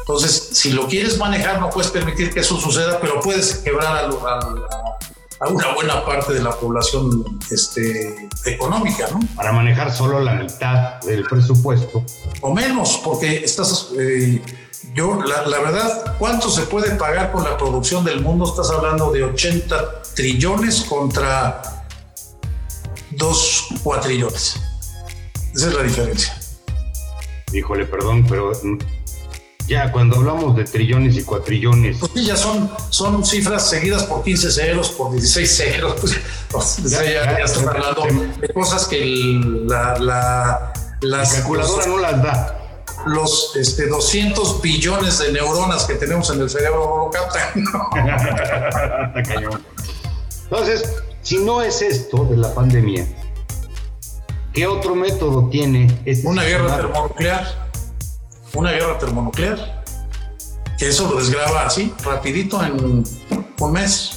Entonces, si lo quieres manejar, no puedes permitir que eso suceda, pero puedes quebrar a, lo, a, a una buena parte de la población este, económica, ¿no? Para manejar solo la mitad del presupuesto. O menos, porque estás... Eh, yo, la, la verdad, ¿cuánto se puede pagar con la producción del mundo? Estás hablando de ochenta trillones contra dos cuatrillones. Esa es la diferencia. Híjole, perdón, pero ya cuando hablamos de trillones y cuatrillones... Pues sí, ya son, son cifras seguidas por quince ceros, por dieciséis ceros. Pues, ya, ya, ya, ya están hablando de cosas que el, la, la, las, la calculadora los, no las da. Los este, doscientos billones de neuronas que tenemos en el cerebro no captan. Está cañón. Entonces, si no es esto de la pandemia, ¿qué otro método tiene este Una sistema? guerra termonuclear. Una guerra termonuclear. Que eso lo desgrava así, rapidito, en un mes.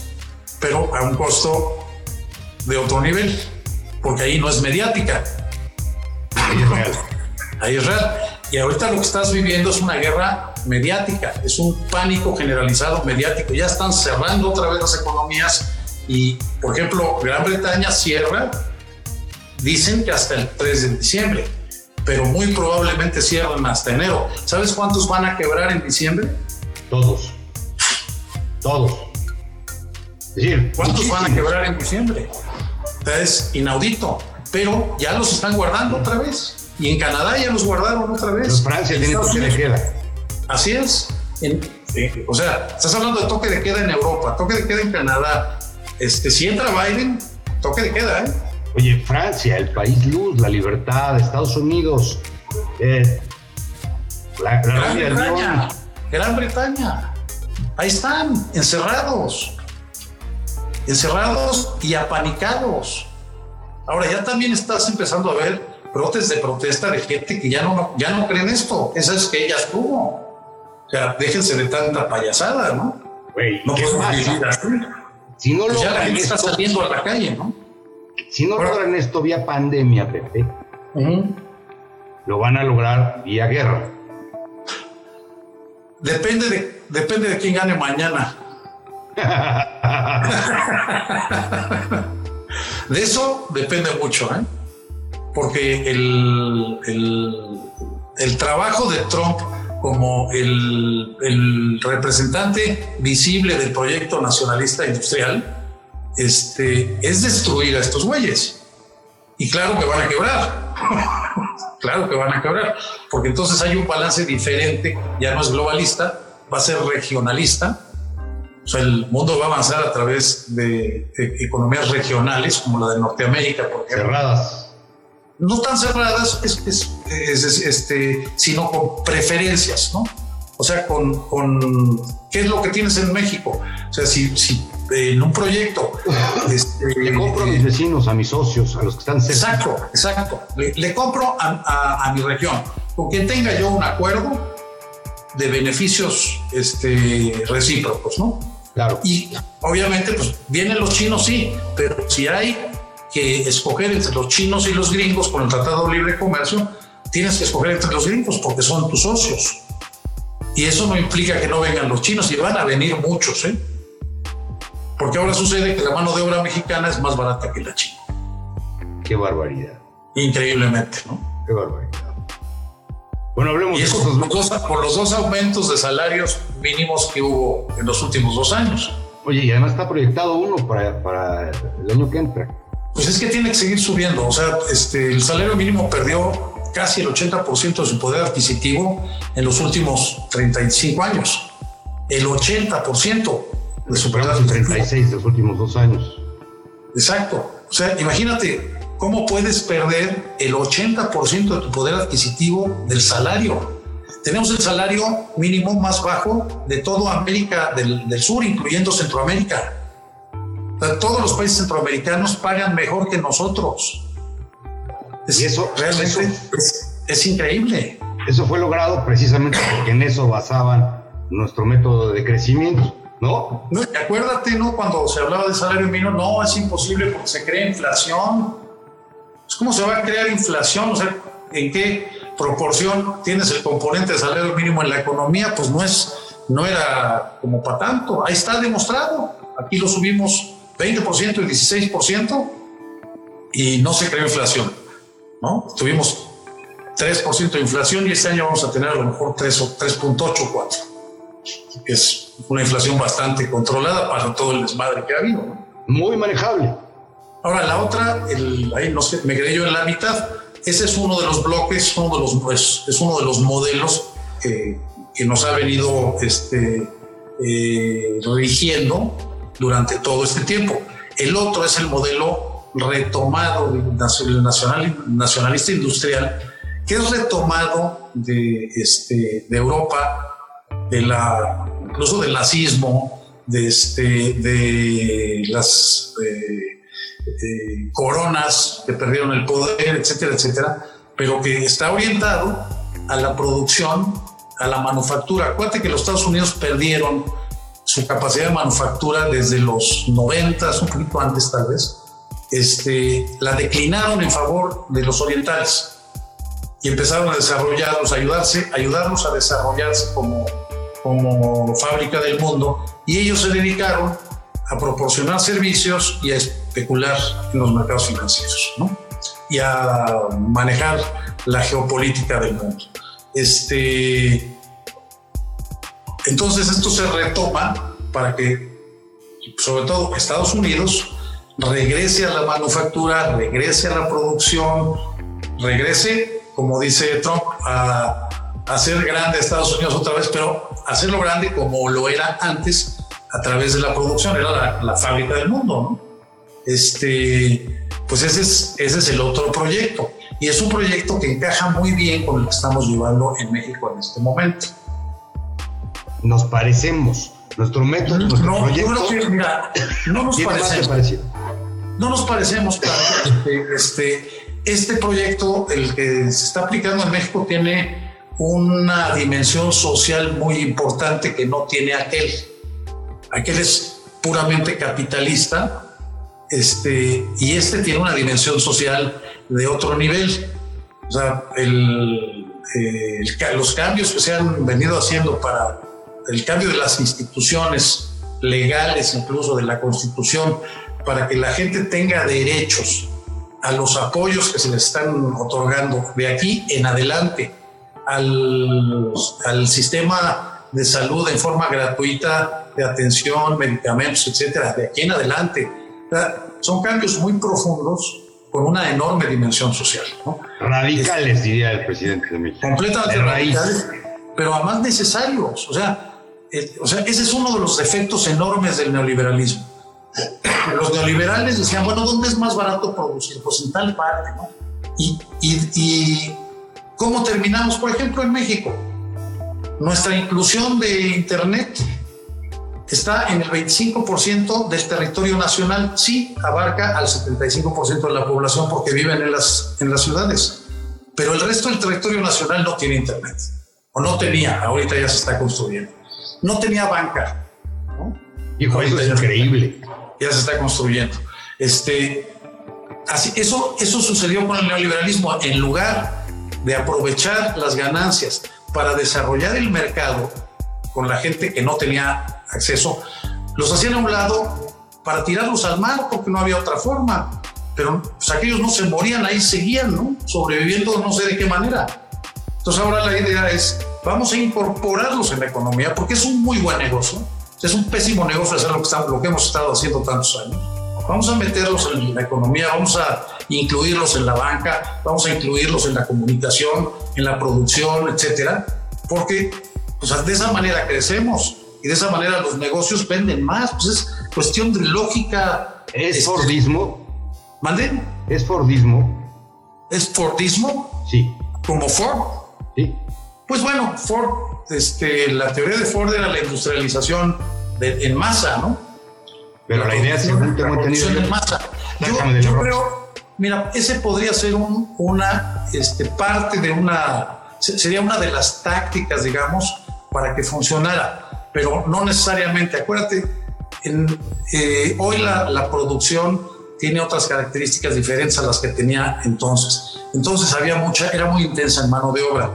Pero a un costo de otro nivel. Porque ahí no es mediática. Ahí es real. Ahí es real. Y ahorita lo que estás viviendo es una guerra mediática. Es un pánico generalizado mediático. Ya están cerrando otra vez las economías. Y, por ejemplo, Gran Bretaña cierra... Dicen que hasta el tres de diciembre, pero muy probablemente cierran hasta enero. ¿Sabes cuántos van a quebrar en diciembre? Todos. Todos. Es decir, ¿cuántos muchísimos. van a quebrar en diciembre? Es inaudito, pero ya los están guardando otra vez. Y en Canadá ya los guardaron otra vez. Pero Francia tiene toque de queda. Así es. En, eh, o sea, estás hablando de toque de queda en Europa, toque de queda en Canadá. Este, si entra Biden, toque de queda, ¿eh? Oye, Francia, el país luz, la libertad, Estados Unidos, eh, la, la Gran Bretaña, Gran Bretaña, ahí están, encerrados, encerrados y apanicados. Ahora ya también estás empezando a ver brotes de protesta de gente que ya no, ya no creen esto, esa es que ella estuvo. O sea, déjense de tanta payasada, ¿no? Güey, no podemos vivir así. Si no pues lo ya la gente está saliendo a la calle, ¿no? Si no logran esto vía pandemia, Pepe, uh-huh. lo van a lograr vía guerra. Depende de, depende de quién gane mañana. De eso depende mucho, ¿eh? Porque el, el, el trabajo de Trump como el, el representante visible del proyecto nacionalista industrial este, es destruir a estos güeyes. Y claro que van a quebrar. Claro que van a quebrar. Porque entonces hay un balance diferente, ya no es globalista, va a ser regionalista. O sea, el mundo va a avanzar a través de, de economías regionales como la de Norteamérica. Porque cerradas. No tan cerradas, es, es, es, es, este, sino con preferencias, ¿no? O sea, con, con qué es lo que tienes en México. O sea, si, si en un proyecto... Este, le compro a mis vecinos, a mis socios, a los que están cerca. Exacto, exacto. Le, le compro a, a, a mi región. Con quien tenga yo un acuerdo de beneficios este, recíprocos, ¿no? Claro. Y obviamente, pues vienen los chinos, sí, pero si hay que escoger entre los chinos y los gringos con el Tratado de Libre Comercio, tienes que escoger entre los gringos porque son tus socios. Y eso no implica que no vengan los chinos, y van a venir muchos, ¿eh? Porque ahora sucede que la mano de obra mexicana es más barata que la china. Qué barbaridad. Increíblemente, ¿no? Qué barbaridad. Bueno, hablemos y eso de por, los dos, por los dos aumentos de salarios mínimos que hubo en los últimos dos años. Oye, y además está proyectado uno para, para el año que entra. Pues es que tiene que seguir subiendo. O sea, este, el salario mínimo perdió casi el ochenta por ciento de su poder adquisitivo en los últimos treinta y cinco años. El ochenta por ciento de su poder adquisitivo. treinta y seis de los últimos dos años. Exacto. O sea, imagínate... ¿Cómo puedes perder el ochenta por ciento de tu poder adquisitivo del salario? Tenemos el salario mínimo más bajo de toda América del, del Sur, incluyendo Centroamérica. O sea, todos los países centroamericanos pagan mejor que nosotros. Es, y eso realmente eso, es, es increíble. Eso fue logrado precisamente porque en eso basaban nuestro método de crecimiento, ¿no? No, y acuérdate, ¿no? Cuando se hablaba del salario mínimo, no, es imposible porque se crea inflación. ¿Cómo se va a crear inflación? O sea, ¿en qué proporción tienes el componente de salario mínimo en la economía? Pues no es, no era como para tanto. Ahí está demostrado. Aquí lo subimos veinte por ciento y dieciséis por ciento y no se creó inflación, ¿no? Tuvimos tres por ciento de inflación y este año vamos a tener a lo mejor tres punto ochenta y cuatro por ciento, que es una inflación bastante controlada para todo el desmadre que ha habido, ¿no? Muy manejable. Ahora, la otra, el, ahí no sé, me quedé yo en la mitad. Ese es uno de los bloques, uno de los, es, es uno de los modelos que, que nos ha venido este, eh, rigiendo durante todo este tiempo. El otro es el modelo retomado, el nacional, nacionalista industrial, que es retomado de, este, de Europa, de la, incluso del nazismo, de, este, de las... Eh, Eh, coronas que perdieron el poder, etcétera, etcétera, pero que está orientado a la producción, a la manufactura. Acuérdate que los Estados Unidos perdieron su capacidad de manufactura desde los noventas, un poquito antes tal vez, este, la declinaron en favor de los orientales y empezaron a desarrollarlos, a ayudarse, ayudarlos a desarrollarse como, como fábrica del mundo, y ellos se dedicaron a proporcionar servicios y a especular en los mercados financieros, ¿no? Y a manejar la geopolítica del mundo. Este, entonces esto se retoma para que, sobre todo Estados Unidos, regrese a la manufactura, regrese a la producción, regrese, como dice Trump, a hacer grande a Estados Unidos otra vez, pero hacerlo grande como lo era antes, a través de la producción, era la, la fábrica del mundo, ¿no? Este, pues ese es, ese es el otro proyecto, y es un proyecto que encaja muy bien con lo que estamos llevando en México en este momento. Nos parecemos, nuestro método, no, nuestro proyecto. Yo creo que, mira, no nos parecemos. No nos parecemos, claro. este, este proyecto, el que se está aplicando en México, tiene una dimensión social muy importante que no tiene aquel. Aquel es puramente capitalista, este, y este tiene una dimensión social de otro nivel. O sea, el, el, los cambios que se han venido haciendo para el cambio de las instituciones, legales incluso de la Constitución, para que la gente tenga derechos a los apoyos que se le están otorgando de aquí en adelante, al, al sistema de salud en forma gratuita, de atención, medicamentos, etcétera, de aquí en adelante. O sea, son cambios muy profundos con una enorme dimensión social, ¿no? Radicales, es, diría el presidente de México. Completamente de radicales, pero además necesarios. O sea, el, o sea, ese es uno de los defectos enormes del neoliberalismo. Los neoliberales decían, bueno, ¿dónde es más barato producir? Pues en tal parte, ¿no? Y, y, y ¿cómo terminamos, por ejemplo, en México? Nuestra inclusión de Internet está en el veinticinco por ciento del territorio nacional, sí abarca al setenta y cinco por ciento de la población porque viven en las, en las ciudades, pero el resto del territorio nacional no tiene Internet, o no tenía, ahorita ya se está construyendo, no tenía banca, ¿no? Hijo, eso es increíble. Ya se está construyendo. Este, así, eso, eso sucedió con el neoliberalismo. En lugar de aprovechar las ganancias para desarrollar el mercado con la gente que no tenía acceso, los hacían a un lado para tirarlos al mar porque no había otra forma. Pero pues, aquellos no se morían, ahí seguían, ¿no? Sobreviviendo no sé de qué manera. Entonces ahora la idea es, vamos a incorporarlos en la economía porque es un muy buen negocio. Es un pésimo negocio hacer lo que, estamos, lo que hemos estado haciendo tantos años. Vamos a meterlos en la economía, vamos a incluirlos en la banca, vamos a incluirlos en la comunicación, en la producción, etcétera, porque pues, de esa manera crecemos y de esa manera los negocios venden más. Pues es cuestión de lógica. ¿Es este, Fordismo? ¿Mandé? ¿Es Fordismo? ¿Es Fordismo? Sí. ¿Como Ford? Sí. Pues bueno, Ford. Este, la teoría de Ford era la industrialización de, en masa, ¿no? Pero la, la idea es que no tengo entendido. En masa. Yo, yo creo, mira, ese podría ser un, una este, parte de una, sería una de las tácticas, digamos, para que funcionara, pero no necesariamente. Acuérdate, en, eh, hoy la, la producción tiene otras características diferentes a las que tenía entonces. Entonces había mucha, era muy intensa en mano de obra,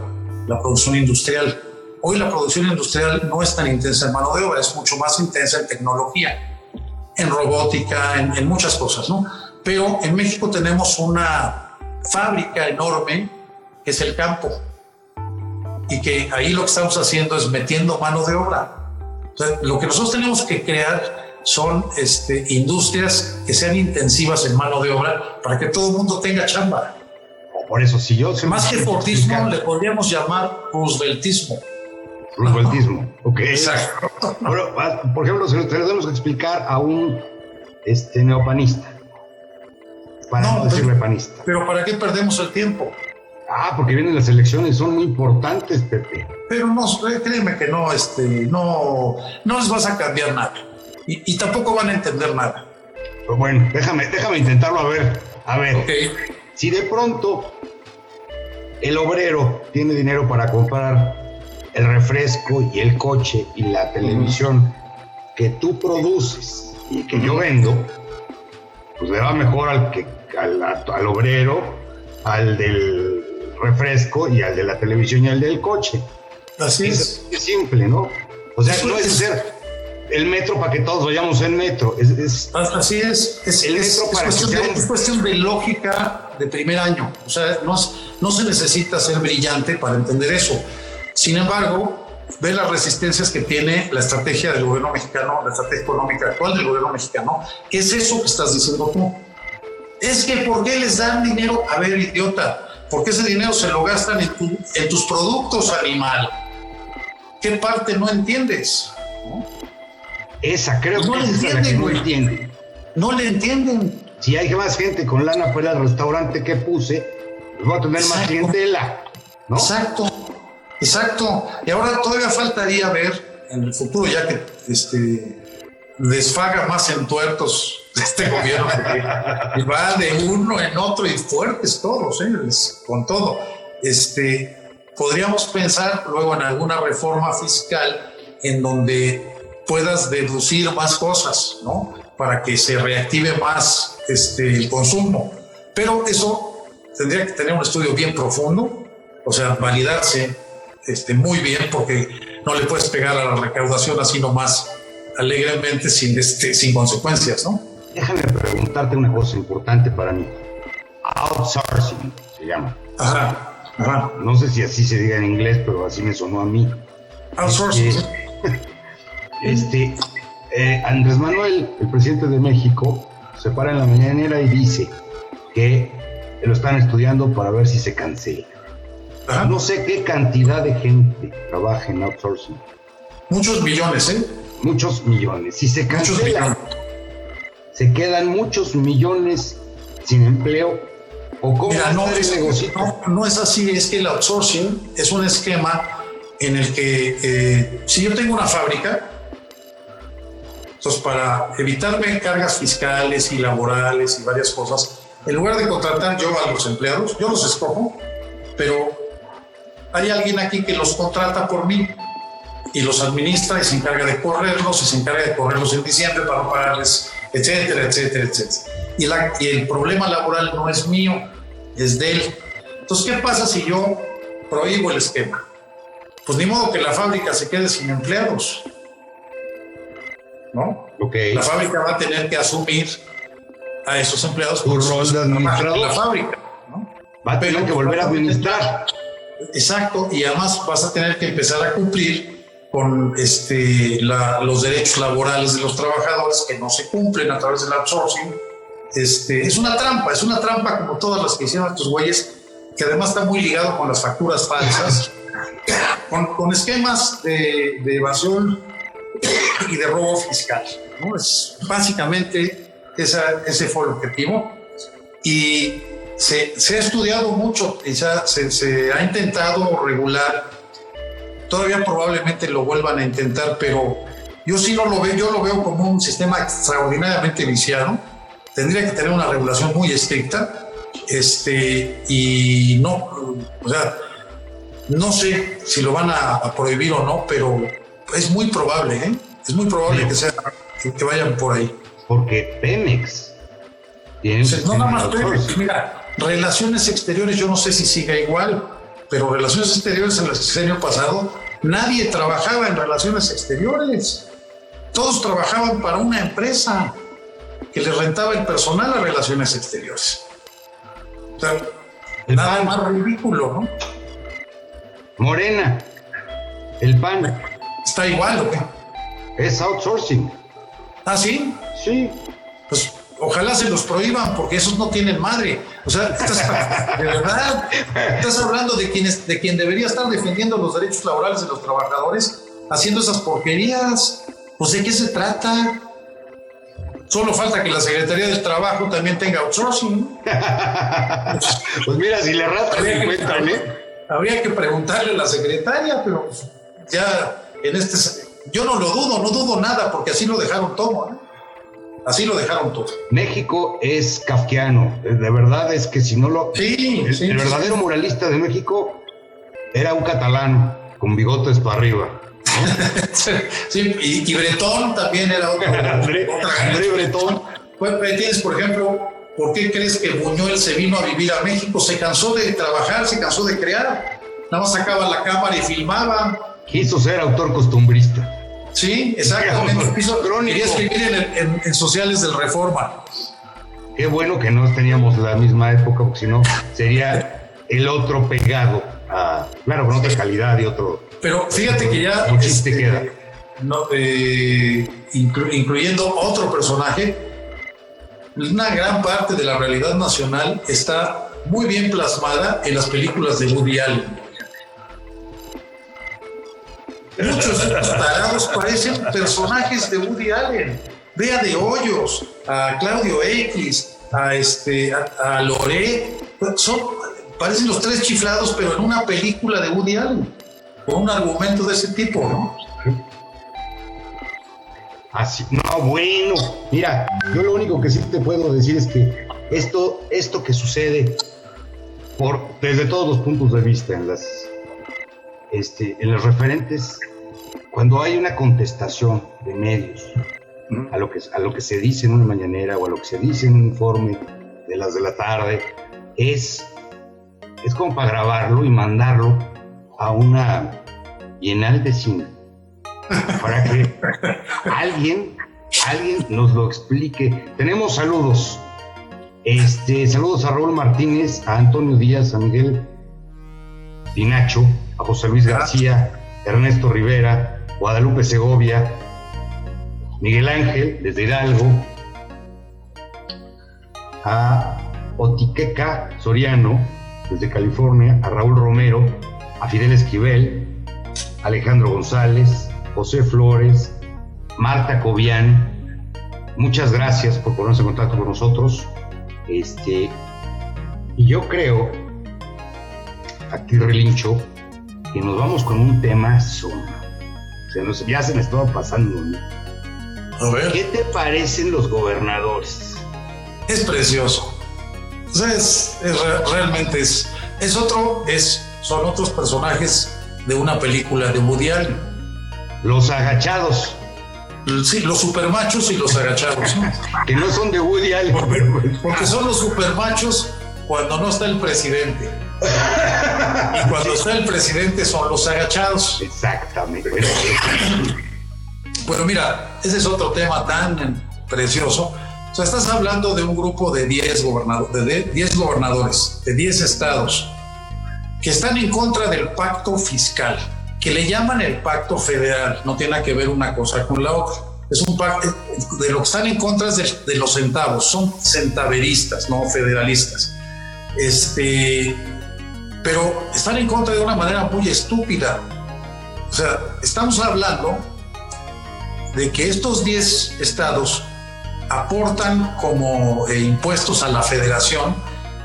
la producción industrial. Hoy la producción industrial no es tan intensa en mano de obra, es mucho más intensa en tecnología, en robótica, en, en muchas cosas, ¿no? Pero en México tenemos una fábrica enorme que es el campo y que ahí lo que estamos haciendo es metiendo mano de obra. O sea, lo que nosotros tenemos que crear son este, industrias que sean intensivas en mano de obra para que todo el mundo tenga chamba. Por eso, si yo... Más que fordismo, le podríamos llamar rooseveltismo. Rooseveltismo, ok. Exacto. Bueno, por ejemplo, se lo tenemos que explicar a un este, neopanista. Para no, no decirle pero, panista. Pero ¿para qué perdemos el tiempo? Ah, porque vienen las elecciones, son muy importantes, Pepe. Pero no, créeme que no, este, no, no les vas a cambiar nada. Y, y tampoco van a entender nada. Pero bueno, déjame, déjame intentarlo, a ver, a ver. Ok. Si de pronto el obrero tiene dinero para comprar el refresco y el coche y la televisión que tú produces y que yo vendo, pues le va mejor al, que, al, al obrero, al del refresco y al de la televisión y al del coche. Así es. Es simple, ¿no? O sea, no es hacer el metro para que todos vayamos en metro. Es, es, Así es. Es, el metro es, para es, cuestión que seamos... de, es cuestión de lógica de primer año. O sea, no, es, no se necesita ser brillante para entender eso. Sin embargo, ve las resistencias que tiene la estrategia del gobierno mexicano, la estrategia económica actual del gobierno mexicano. ¿Qué es eso que estás diciendo tú? Es que ¿por qué les dan dinero? A ver, idiota, ¿por qué ese dinero se lo gastan en, tu, en tus productos, animal? ¿Qué parte no entiendes? ¿No? Esa, creo no que esa es la que no entienden. No le entienden. Si hay más gente con lana fuera del restaurante que puse, pues voy a tener exacto. Más clientela, ¿no? Exacto, exacto. Y ahora todavía faltaría ver en el futuro, ya que este, desfaga más entuertos este gobierno. Y va de uno en otro y fuertes todos, ¿eh? Con todo. Este, podríamos pensar luego en alguna reforma fiscal en donde puedas deducir más cosas, ¿no? Para que se reactive más este, el consumo. Pero eso tendría que tener un estudio bien profundo, o sea, validarse este, muy bien, porque no le puedes pegar a la recaudación así nomás alegremente sin, este, sin consecuencias, ¿no? Déjame preguntarte una cosa importante para mí. Outsourcing se llama. Ajá, ajá. No sé si así se diga en inglés, pero así me sonó a mí. Outsourcing. Este, este eh, Andrés Manuel, el presidente de México, se para en la mañanera y dice que lo están estudiando para ver si se cancela. Ajá. No sé qué cantidad de gente trabaja en outsourcing. Muchos millones, ¿eh? Muchos millones. Si se cancela, se quedan muchos millones sin empleo. ¿O cómo? Mira, no, es, no, no es así. Es que el outsourcing es un esquema en el que eh, si yo tengo una fábrica, entonces para evitarme cargas fiscales y laborales y varias cosas, en lugar de contratar yo a los empleados, yo los escojo, pero hay alguien aquí que los contrata por mí y los administra y se encarga de correrlos y se encarga de correrlos en diciembre para no pagarles, etcétera, etcétera, etcétera. Y, la, y el problema laboral no es mío, es de él. Entonces, ¿qué pasa si yo prohíbo el esquema? Pues ni modo que la fábrica se quede sin empleados, ¿no? Okay. La fábrica va a tener que asumir a esos empleados por rol de administrador de la fábrica, ¿no? Va a tener que volver a administrar. Exacto, y además vas a tener que empezar a cumplir con este, la, los derechos laborales de los trabajadores que no se cumplen a través del outsourcing. Este, es una trampa, es una trampa como todas las que hicieron estos güeyes, que además está muy ligado con las facturas falsas, con, con esquemas de, de evasión y de robo fiscal, ¿no? Es básicamente esa, ese fue el objetivo y se, se ha estudiado mucho y se, se, se ha intentado regular. Todavía probablemente lo vuelvan a intentar, pero yo sí no lo veo, yo lo veo como un sistema extraordinariamente viciado. Tendría que tener una regulación muy estricta, este, y no, o sea, no sé si lo van a, a prohibir o no, pero es muy probable, ¿eh? Es muy probable sí. que sea que, que vayan por ahí. Porque Pemex tiene, o sea, no nada más Pemex, mira, Relaciones Exteriores, yo no sé si siga igual, pero Relaciones Exteriores en el sexenio pasado, nadie trabajaba en Relaciones Exteriores. Todos trabajaban para una empresa que les rentaba el personal a Relaciones Exteriores. O sea, el nada pan. Más ridículo, ¿no? Morena, el P A N. Está igual, güey. Es outsourcing. ¿Ah, sí? Sí. Pues ojalá se los prohíban, porque esos no tienen madre. O sea, estás, de verdad, estás hablando de quien, es, de quien debería estar defendiendo los derechos laborales de los trabajadores, haciendo esas porquerías. Pues, ¿de qué se trata? Solo falta que la Secretaría del Trabajo también tenga outsourcing. Pues mira, si le rascan, encuentran, ¿eh? Habría que preguntarle a la secretaria, pero pues, ya en este... Yo no lo dudo, no dudo nada, porque así lo dejaron todo, ¿eh? Así lo dejaron todo. México es kafkiano, de verdad es que si no lo... Sí, el, sí, el verdadero sí. Muralista de México era un catalán con bigotes para arriba, ¿no? Sí, y, y Bretón también era otro. André, André Bretón. Pues tienes, por ejemplo, ¿por qué crees que Buñuel se vino a vivir a México? Se cansó de trabajar, se cansó de crear, nada más sacaba la cámara y filmaba. Quiso ser autor costumbrista. Sí, exactamente. Quiso, quería escribir en, en, en sociales del Reforma. Qué bueno que no teníamos la misma época, porque si no sería el otro pegado a, claro, con otra calidad y otro. Pero fíjate otro, que ya un chiste este, queda. No, eh, inclu, incluyendo otro personaje, una gran parte de la realidad nacional está muy bien plasmada en las películas de Woody Allen. Muchos de los tarados parecen personajes de Woody Allen. Vea de Hoyos, a Claudio X, a, este, a, a Loret. Son, parecen los tres chiflados, pero en una película de Woody Allen. Con un argumento de ese tipo, ¿no? Así, no, bueno. Mira, yo lo único que sí te puedo decir es que esto, esto que sucede por, desde todos los puntos de vista en las... Este, en los referentes, cuando hay una contestación de medios a lo, que, a lo que se dice en una mañanera o a lo que se dice en un informe de las de la tarde, es, es como para grabarlo y mandarlo a una bienal de cine para que alguien, alguien nos lo explique. Tenemos saludos. Este, saludos a Raúl Martínez, a Antonio Díaz, a Miguel Pinacho, a José Luis García, Ernesto Rivera, Guadalupe Segovia, Miguel Ángel desde Hidalgo, a Otiqueca Soriano desde California, a Raúl Romero, a Fidel Esquivel, Alejandro González, José Flores, Marta Cobian. Muchas gracias por ponerse en contacto con nosotros. Este, y yo creo, aquí relincho, que nos vamos con un temazo. O sea, nos, ya se me estaba pasando, ¿no? A ver. ¿Qué te parecen los gobernadores? Es precioso. O sea, es, es realmente es, es otro, es, son otros personajes de una película de Woody Allen. Los agachados. Sí, los supermachos y los agachados. Que no son de Woody Allen. Porque, porque son los supermachos cuando no está el presidente. Y cuando está el presidente son los agachados. Exactamente. Pero mira, ese es otro tema tan precioso. O sea, estás hablando de un grupo de diez gobernadores, de diez gobernadores, de diez estados, que están en contra del pacto fiscal, que le llaman el pacto federal. No tiene que ver una cosa con la otra. Es un pacto, de lo que están en contra es de, de los centavos, son centaveristas, no federalistas. Este, pero están en contra de una manera muy estúpida. O sea, estamos hablando de que estos diez estados aportan como eh, impuestos a la federación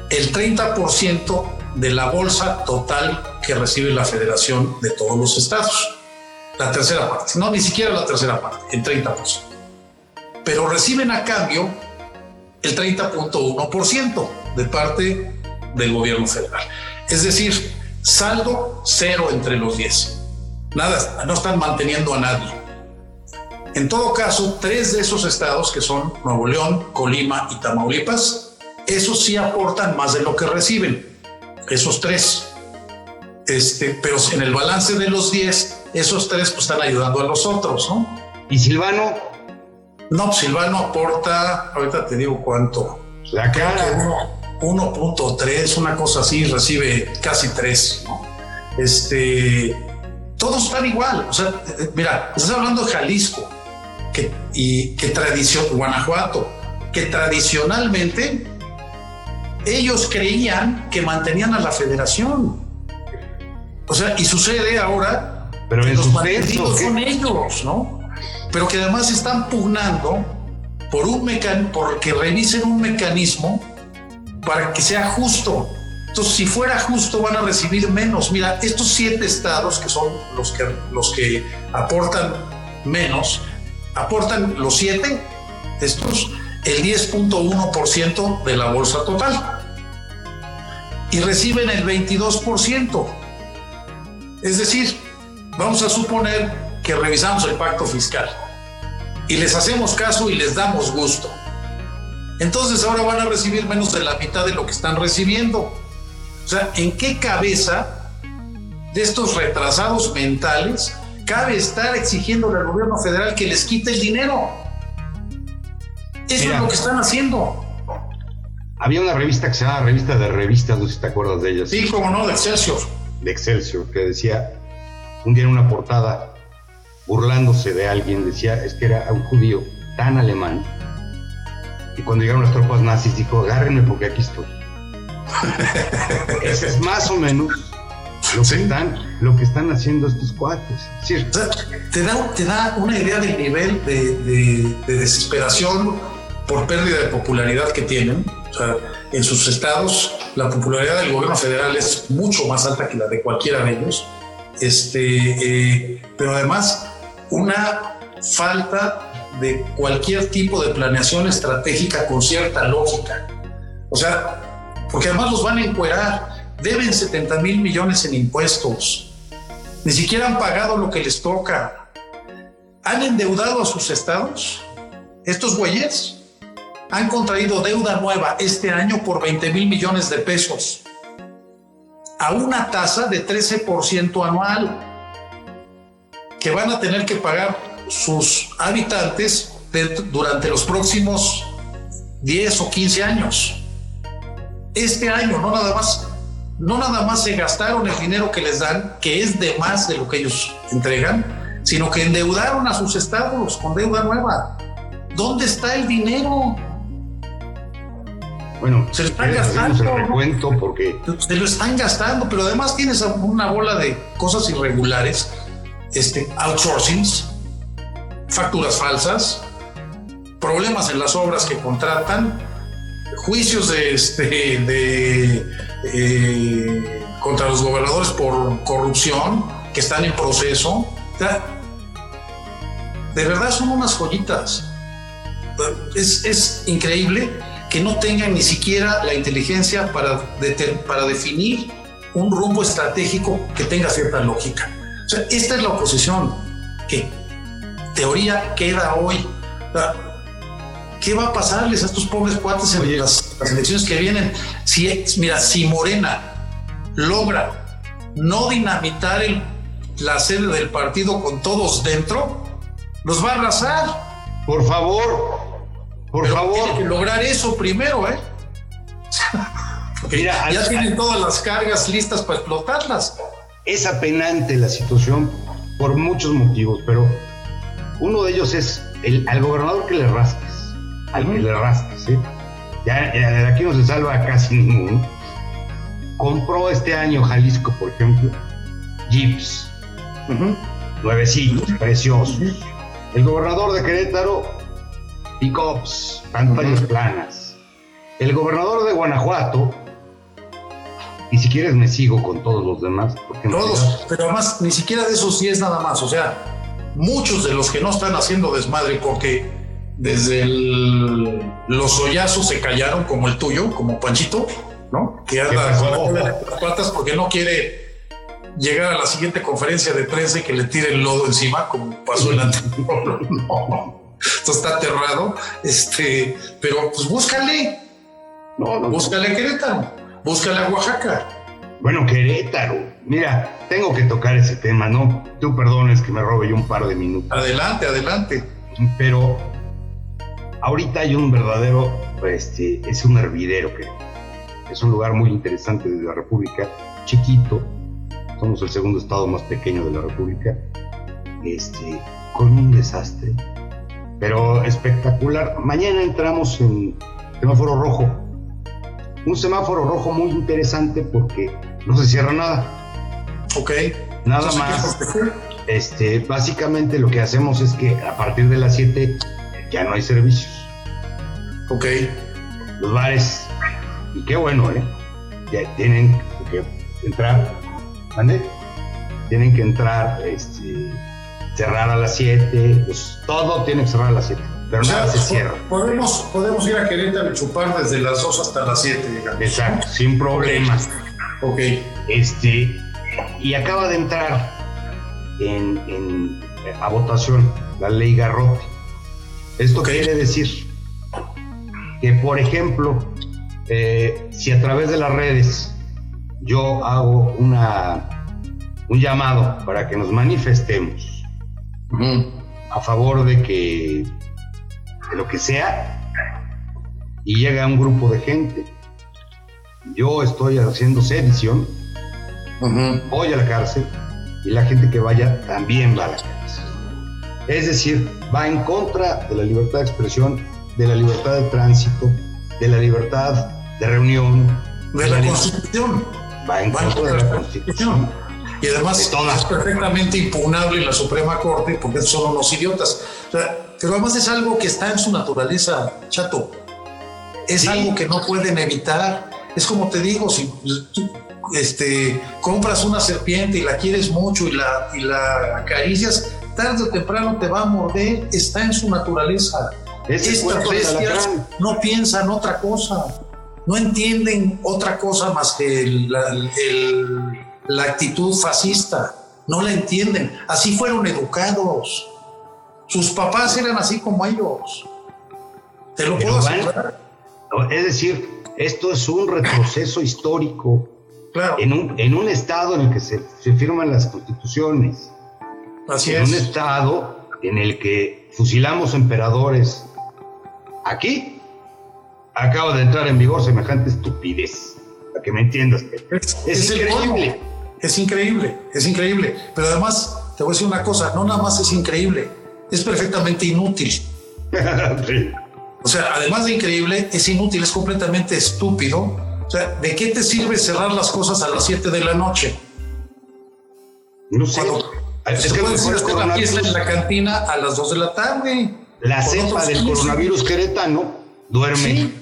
el treinta por ciento de la bolsa total que recibe la federación de todos los estados. La tercera parte, no, ni siquiera la tercera parte, el treinta por ciento. Pero reciben a cambio el treinta punto uno por ciento de parte del gobierno federal. Es decir, saldo cero entre los diez. Nada, no están manteniendo a nadie. En todo caso, tres de esos estados, que son Nuevo León, Colima y Tamaulipas, esos sí aportan más de lo que reciben, esos tres. Este, pero en el balance de los diez, esos tres pues, están ayudando a los otros, ¿no? ¿Y Silvano? No, Silvano aporta, ahorita te digo cuánto. La cara. uno punto tres, una cosa así, recibe casi tres, ¿no? Este, todos están igual. O sea, mira, estás hablando de Jalisco. Que, y que tradición, Guanajuato, que tradicionalmente ellos creían que mantenían a la federación. O sea, y sucede ahora pero que los partidos son ellos, ¿no? Pero que además están pugnando por un mecan- porque revisen un mecanismo para que sea justo. Entonces, si fuera justo, van a recibir menos. Mira, estos siete estados que son los que, los que aportan menos, aportan los siete, estos, el diez punto uno por ciento de la bolsa total y reciben el veintidós por ciento. Es decir, vamos a suponer que revisamos el pacto fiscal y les hacemos caso y les damos gusto. Entonces ahora van a recibir menos de la mitad de lo que están recibiendo. O sea, ¿en qué cabeza de estos retrasados mentales cabe estar exigiéndole al gobierno federal que les quite el dinero? Eso mira, es lo que están haciendo. Había una revista que se llamaba Revista de Revistas, no sé si te acuerdas de ellas. Sí, como no, de Excelsior. De Excelsior, que decía, un día en una portada, burlándose de alguien, decía, es que era un judío tan alemán, y cuando llegaron las tropas nazis dijo, agárrenme porque aquí estoy. Ese es más o menos Lo que, sí. están, lo que están haciendo estos cuates. Sí. O sea, te, da, te da una idea del nivel de, de, de desesperación por pérdida de popularidad que tienen. O sea, en sus estados la popularidad del gobierno federal es mucho más alta que la de cualquiera de ellos. Este, eh, pero además una falta de cualquier tipo de planeación estratégica con cierta lógica. O sea, porque además los van a encuerar. Deben setenta mil millones en impuestos. Ni siquiera han pagado lo que les toca. Han endeudado a sus estados. Estos güeyes han contraído deuda nueva este año por veinte mil millones de pesos a una tasa de trece por ciento anual. que van a tener que pagar sus habitantes de, durante los próximos diez o quince años. Este año no nada más, no nada más se gastaron el dinero que les dan, que es de más de lo que ellos entregan, sino que endeudaron a sus estados con deuda nueva. ¿Dónde está el dinero? Bueno, se lo están gastando. Se recuento porque... se lo están gastando, pero además tienes una bola de cosas irregulares, este, outsourcings, facturas falsas, problemas en las obras que contratan, juicios de, este, de eh, contra los gobernadores por corrupción que están en proceso. De verdad son unas joyitas. Es, es increíble que no tengan ni siquiera la inteligencia para, deter, para definir un rumbo estratégico que tenga cierta lógica. O sea, esta es la oposición que teoría queda hoy. ¿Qué va a pasarles a estos pobres cuates en Oye, las, las elecciones que vienen? Si, mira, si Morena logra no dinamitar el, la sede del partido con todos dentro, los va a arrasar. Por favor, por Pero favor. Tiene que lograr eso primero, ¿eh? Porque mira, ya al, tienen al, todas las cargas listas para explotarlas. Es apenante la situación por muchos motivos, pero uno de ellos es el, al gobernador que le rasques, al que le rasques, ¿eh? Ya, ya de aquí no se salva casi ninguno. Compró este año Jalisco, por ejemplo, jeeps, uh-huh. nuevecitos, uh-huh. preciosos. Uh-huh. El gobernador de Querétaro, pick-ups, pantallas uh-huh. planas. El gobernador de Guanajuato, y si quieres me sigo con todos los demás. Todos, pero además ni siquiera de esos diez nada más, o sea, muchos de los que no están haciendo desmadre porque desde el, los sollazos se callaron, como el tuyo, como Panchito, ¿no? Que anda con las patas porque no quiere llegar a la siguiente conferencia de prensa y que le tire el lodo encima, como pasó el anterior. No. Esto está aterrado, este, pero pues búscale, no, no, búscale a Querétaro, búscale a Oaxaca. Bueno, Querétaro, mira, tengo que tocar ese tema, ¿no? Tú perdones que me robe yo un par de minutos. Adelante, adelante. Pero ahorita hay un verdadero, este, es un hervidero, que es un lugar muy interesante de la República, chiquito, somos el segundo estado más pequeño de la República, este, con un desastre. Pero espectacular. Mañana entramos en semáforo rojo. Un semáforo rojo muy interesante porque no se cierra nada. Ok. Nada más. Este, básicamente lo que hacemos es que a partir de las siete ya no hay servicios. Ok. Los bares. Y qué bueno, ¿eh? Ya tienen que entrar. ¿Vale? Tienen que entrar, este... cerrar a las siete, pues todo tiene que cerrar a las siete, pero o nada sea, se cierra. Podemos, podemos ir a Querétaro y chupar desde las dos hasta las siete, digamos. Exacto, sin problemas. Ok. Este, y acaba de entrar en, en, a votación la ley Garrote. Esto okay. quiere decir que, por ejemplo, eh, si a través de las redes yo hago una, un llamado para que nos manifestemos a favor de que de lo que sea y llega un grupo de gente, yo estoy haciendo sedición, uh-huh. voy a la cárcel y la gente que vaya también va a la cárcel, es decir, va en contra de la libertad de expresión, de la libertad de tránsito, de la libertad de reunión, de, de la, la Constitución, va en contra de la Constitución. Y además es perfectamente impugnable en la Suprema Corte porque son unos idiotas. O sea, pero además es algo que está en su naturaleza, chato. Es sí. algo que no pueden evitar. Es como te digo, si tú, este, compras una serpiente y la quieres mucho y la, y la acaricias, tarde o temprano te va a morder. Está en su naturaleza. Ese Estas bestias no piensan otra cosa. No entienden otra cosa más que el... La, el la actitud fascista, no la entienden, así fueron educados, sus papás eran así como ellos, te lo Pero puedo asegurar. Van, es decir, esto es un retroceso histórico, claro. en, un, en un estado en el que se, se firman las constituciones, Así es. Un estado en el que fusilamos emperadores aquí, acaba de entrar en vigor semejante estupidez. Para que me entiendas, Pepe. Es, es, es increíble. Es increíble, es increíble. Pero además, te voy a decir una cosa, no nada más es increíble, es perfectamente inútil. Sí. O sea, además de increíble, es inútil, es completamente estúpido. O sea, ¿de qué te sirve cerrar las cosas a las siete de la noche? No sé. Cuando, es que puedes ir a la fiesta en la cantina a las dos de la tarde. La cepa del coronavirus queretano duerme. ¿Sí?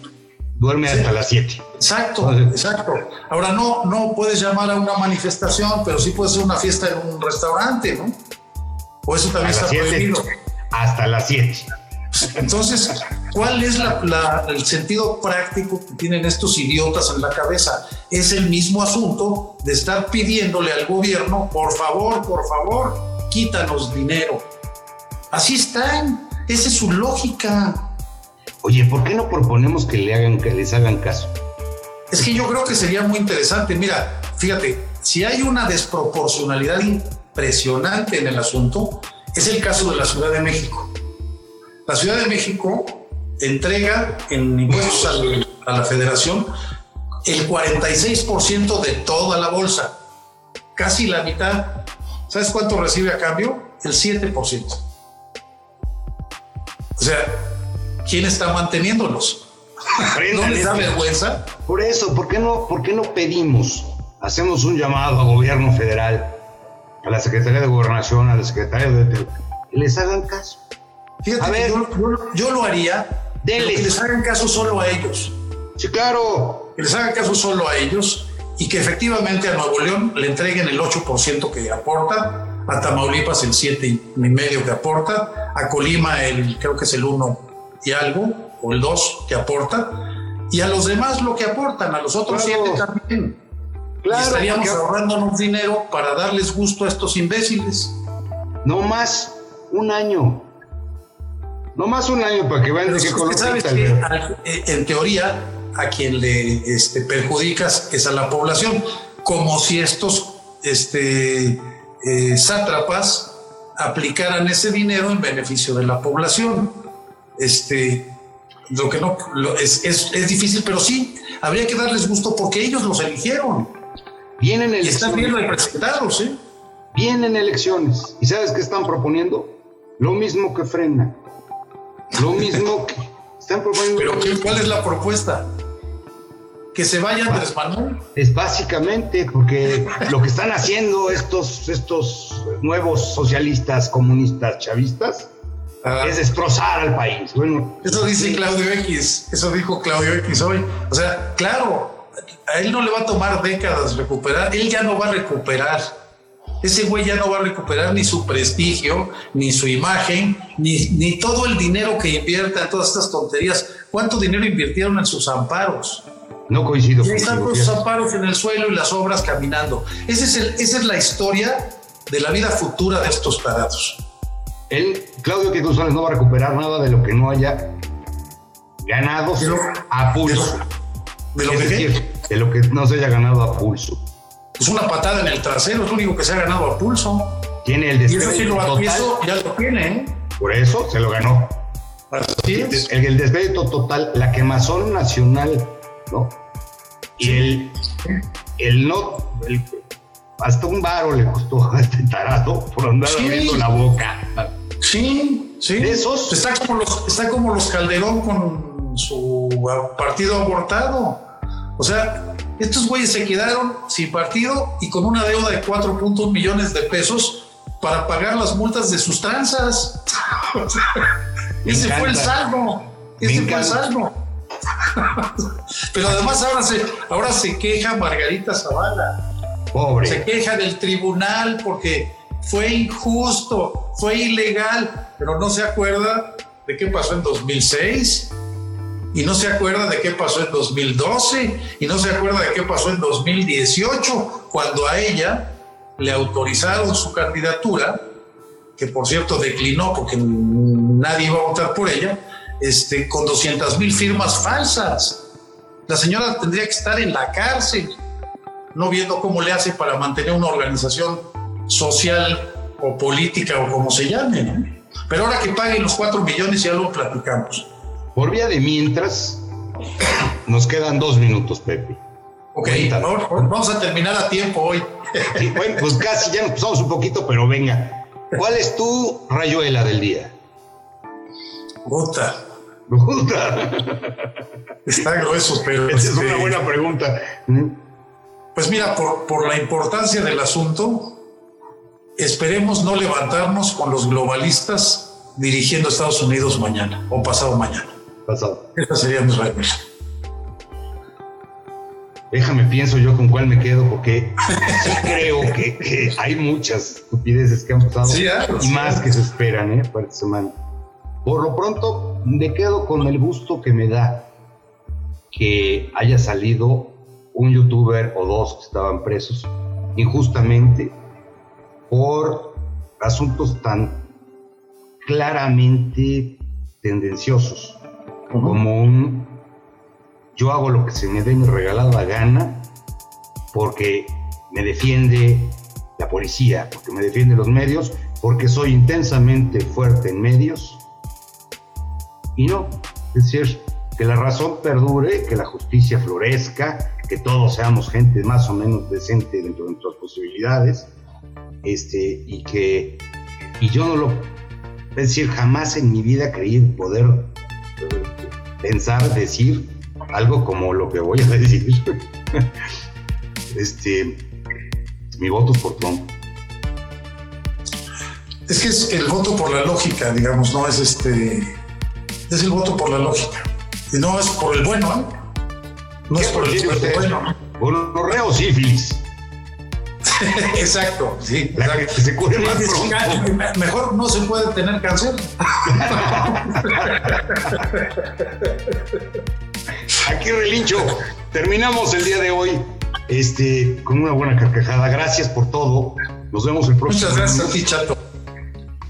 Duerme hasta sí. las siete. Exacto, exacto. Ahora no, no puedes llamar a una manifestación, pero sí puedes hacer una fiesta en un restaurante, ¿no? O eso también está prohibido. Hasta las siete. Entonces, ¿cuál es la, la, el sentido práctico que tienen estos idiotas en la cabeza? Es el mismo asunto de estar pidiéndole al gobierno, por favor, por favor, quítanos dinero. Así están. Esa es su lógica. Oye, ¿por qué no proponemos que, le hagan, que les hagan caso? Es que yo creo que sería muy interesante. Mira, fíjate, si hay una desproporcionalidad impresionante en el asunto, es el caso de la Ciudad de México. La Ciudad de México entrega en impuestos al, a la Federación el cuarenta y seis por ciento de toda la bolsa, casi la mitad. ¿Sabes cuánto recibe a cambio? El siete por ciento. O sea, ¿quién está manteniéndolos? ¿No les da vergüenza? Por eso, ¿por qué no, por qué no pedimos? Hacemos un llamado al gobierno federal, a la Secretaría de Gobernación, a la Secretaría de... que les hagan caso. Fíjate, a ver, yo, yo, yo lo haría, pero que les hagan caso solo a ellos. Sí, claro. Que les hagan caso solo a ellos y que efectivamente a Nuevo León le entreguen el ocho por ciento que aporta, a Tamaulipas el siete y medio que aporta, a Colima el, creo que es el uno y algo, o el dos que aporta, y a los demás lo que aportan, a los otros claro, siete también. Claro, y estaríamos porque... ahorrándonos dinero para darles gusto a estos imbéciles. No más un año. No más un año para que vayan de qué color. ¿Sabes qué? Al, en teoría, a quien le este, perjudicas es a la población, como si estos este, eh, sátrapas aplicaran ese dinero en beneficio de la población. Este, lo que no lo, es, es, es difícil, pero sí habría que darles gusto porque ellos los eligieron. Vienen elecciones. Y están bien representados, ¿eh? Vienen elecciones. ¿Y sabes qué están proponiendo? Lo mismo que Frena. Lo mismo que están proponiendo. ¿Pero qué, cuál es la propuesta? Que se vaya Andrés Manuel. Es básicamente porque lo que están haciendo estos, estos nuevos socialistas, comunistas, chavistas. Ah. Es destrozar al país. Bueno, eso dice sí. Claudio X, eso dijo Claudio X hoy. O sea, claro, a él no le va a tomar décadas recuperar, él ya no va a recuperar. Ese güey ya no va a recuperar ni su prestigio, ni su imagen, ni, ni todo el dinero que invierta en todas estas tonterías. ¿Cuánto dinero invirtieron en sus amparos? No coincido. Y ahí están los amparos en el suelo y las obras caminando. Ese es el, esa es la historia de la vida futura de estos tarados. Él, Claudio X González, no va a recuperar nada de lo que no haya ganado pero, a pulso. ¿De lo, de lo es que decir, de lo que no se haya ganado a pulso? Es una patada en el trasero, es lo único que se ha ganado a pulso. Tiene el desprecio. Y eso sí lo total. Eso ya lo tiene, ¿eh? Por eso se lo ganó. Así es. El, el desprecio total, la quemazón nacional, ¿no? Y el, el no. El, hasta un varo le costó a este tarado por andar sí. abriendo la boca. Sí, sí. ¿De esos? Está como los, está como los Calderón con su partido abortado. O sea, estos güeyes se quedaron sin partido y con una deuda de cuatro punto uno millones de pesos para pagar las multas de sus tranzas. O sea, ese encanta. fue el saldo. Ese Me fue encanta. el saldo. Pero además ahora se, ahora se queja Margarita Zavala. Pobre. Se queja del tribunal porque fue injusto, fue ilegal, pero no se acuerda de qué pasó en dos mil seis y no se acuerda de qué pasó en dos mil doce y no se acuerda de qué pasó en dos mil dieciocho cuando a ella le autorizaron su candidatura, que por cierto declinó porque nadie iba a votar por ella, este, con doscientas mil firmas falsas. La señora tendría que estar en la cárcel, no viendo cómo le hace para mantener una organización social o política o como se llame, ¿no? Pero ahora que paguen los cuatro millones ya lo platicamos. Por vía de mientras, nos quedan dos minutos, Pepe. Ok, no, no, vamos a terminar a tiempo hoy. Sí, bueno, pues casi ya nos pasamos un poquito, pero venga. ¿Cuál es tu rayuela del día? Puta. Puta. Está grueso, pero... Esa es una buena pregunta. Pues mira, por, por la importancia del asunto, esperemos no levantarnos con los globalistas dirigiendo a Estados Unidos mañana o pasado mañana. Pasado. Esta sería mi rayuela. Déjame, pienso yo con cuál me quedo, porque sí creo que, que hay muchas estupideces que han pasado, sí, claro, y más que se esperan, ¿eh? Para esta semana. Por lo pronto, me quedo con el gusto que me da que haya salido un youtuber o dos que estaban presos injustamente por asuntos tan claramente tendenciosos, uh-huh, como un... Yo hago lo que se me dé mi regalada gana porque me defiende la policía, porque me defiende los medios, porque soy intensamente fuerte en medios. Y no, es decir, que la razón perdure, que la justicia florezca, que todos seamos gente más o menos decente dentro de nuestras posibilidades, este, y que y yo no lo, es decir, jamás en mi vida creí poder eh, pensar, decir algo como lo que voy a decir. Este, mi voto es por Trump. Es que es el voto por la lógica, digamos, no es este, es el voto por la lógica. Y no es por el bueno, ¿eh? No es por el bueno. Por gonorrea o sífilis. Exacto, sí. La que se cure más pronto. Mejor no se puede tener cáncer. Aquí relincho, terminamos el día de hoy este, con una buena carcajada. Gracias por todo. Nos vemos el próximo. Muchas gracias a ti, Chato.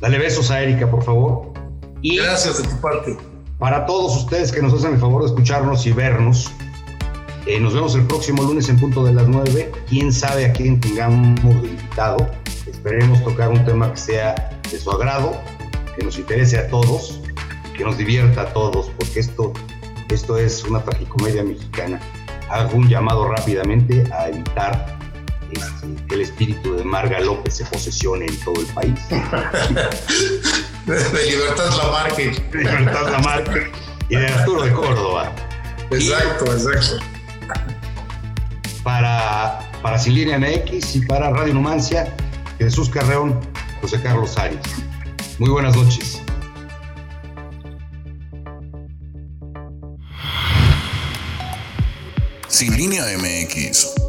Dale besos a Erika, por favor. Y gracias de tu parte. Para todos ustedes que nos hacen el favor de escucharnos y vernos, eh, nos vemos el próximo lunes en punto de las nueve. Quién sabe a quién tengamos de invitado. Esperemos tocar un tema que sea de su agrado, que nos interese a todos, que nos divierta a todos, porque esto... Esto es una tragicomedia mexicana. Hago un llamado rápidamente a evitar este, que el espíritu de Marga López se posesione en todo el país. De Libertad Lamarque. De Libertad Lamarque y de Arturo de Córdoba. Exacto, y exacto. Para, para Sin Línea M X y para Radio Numancia, Jesús Carreón, José Carlos Sáenz. Muy buenas noches. Sin Línea M X.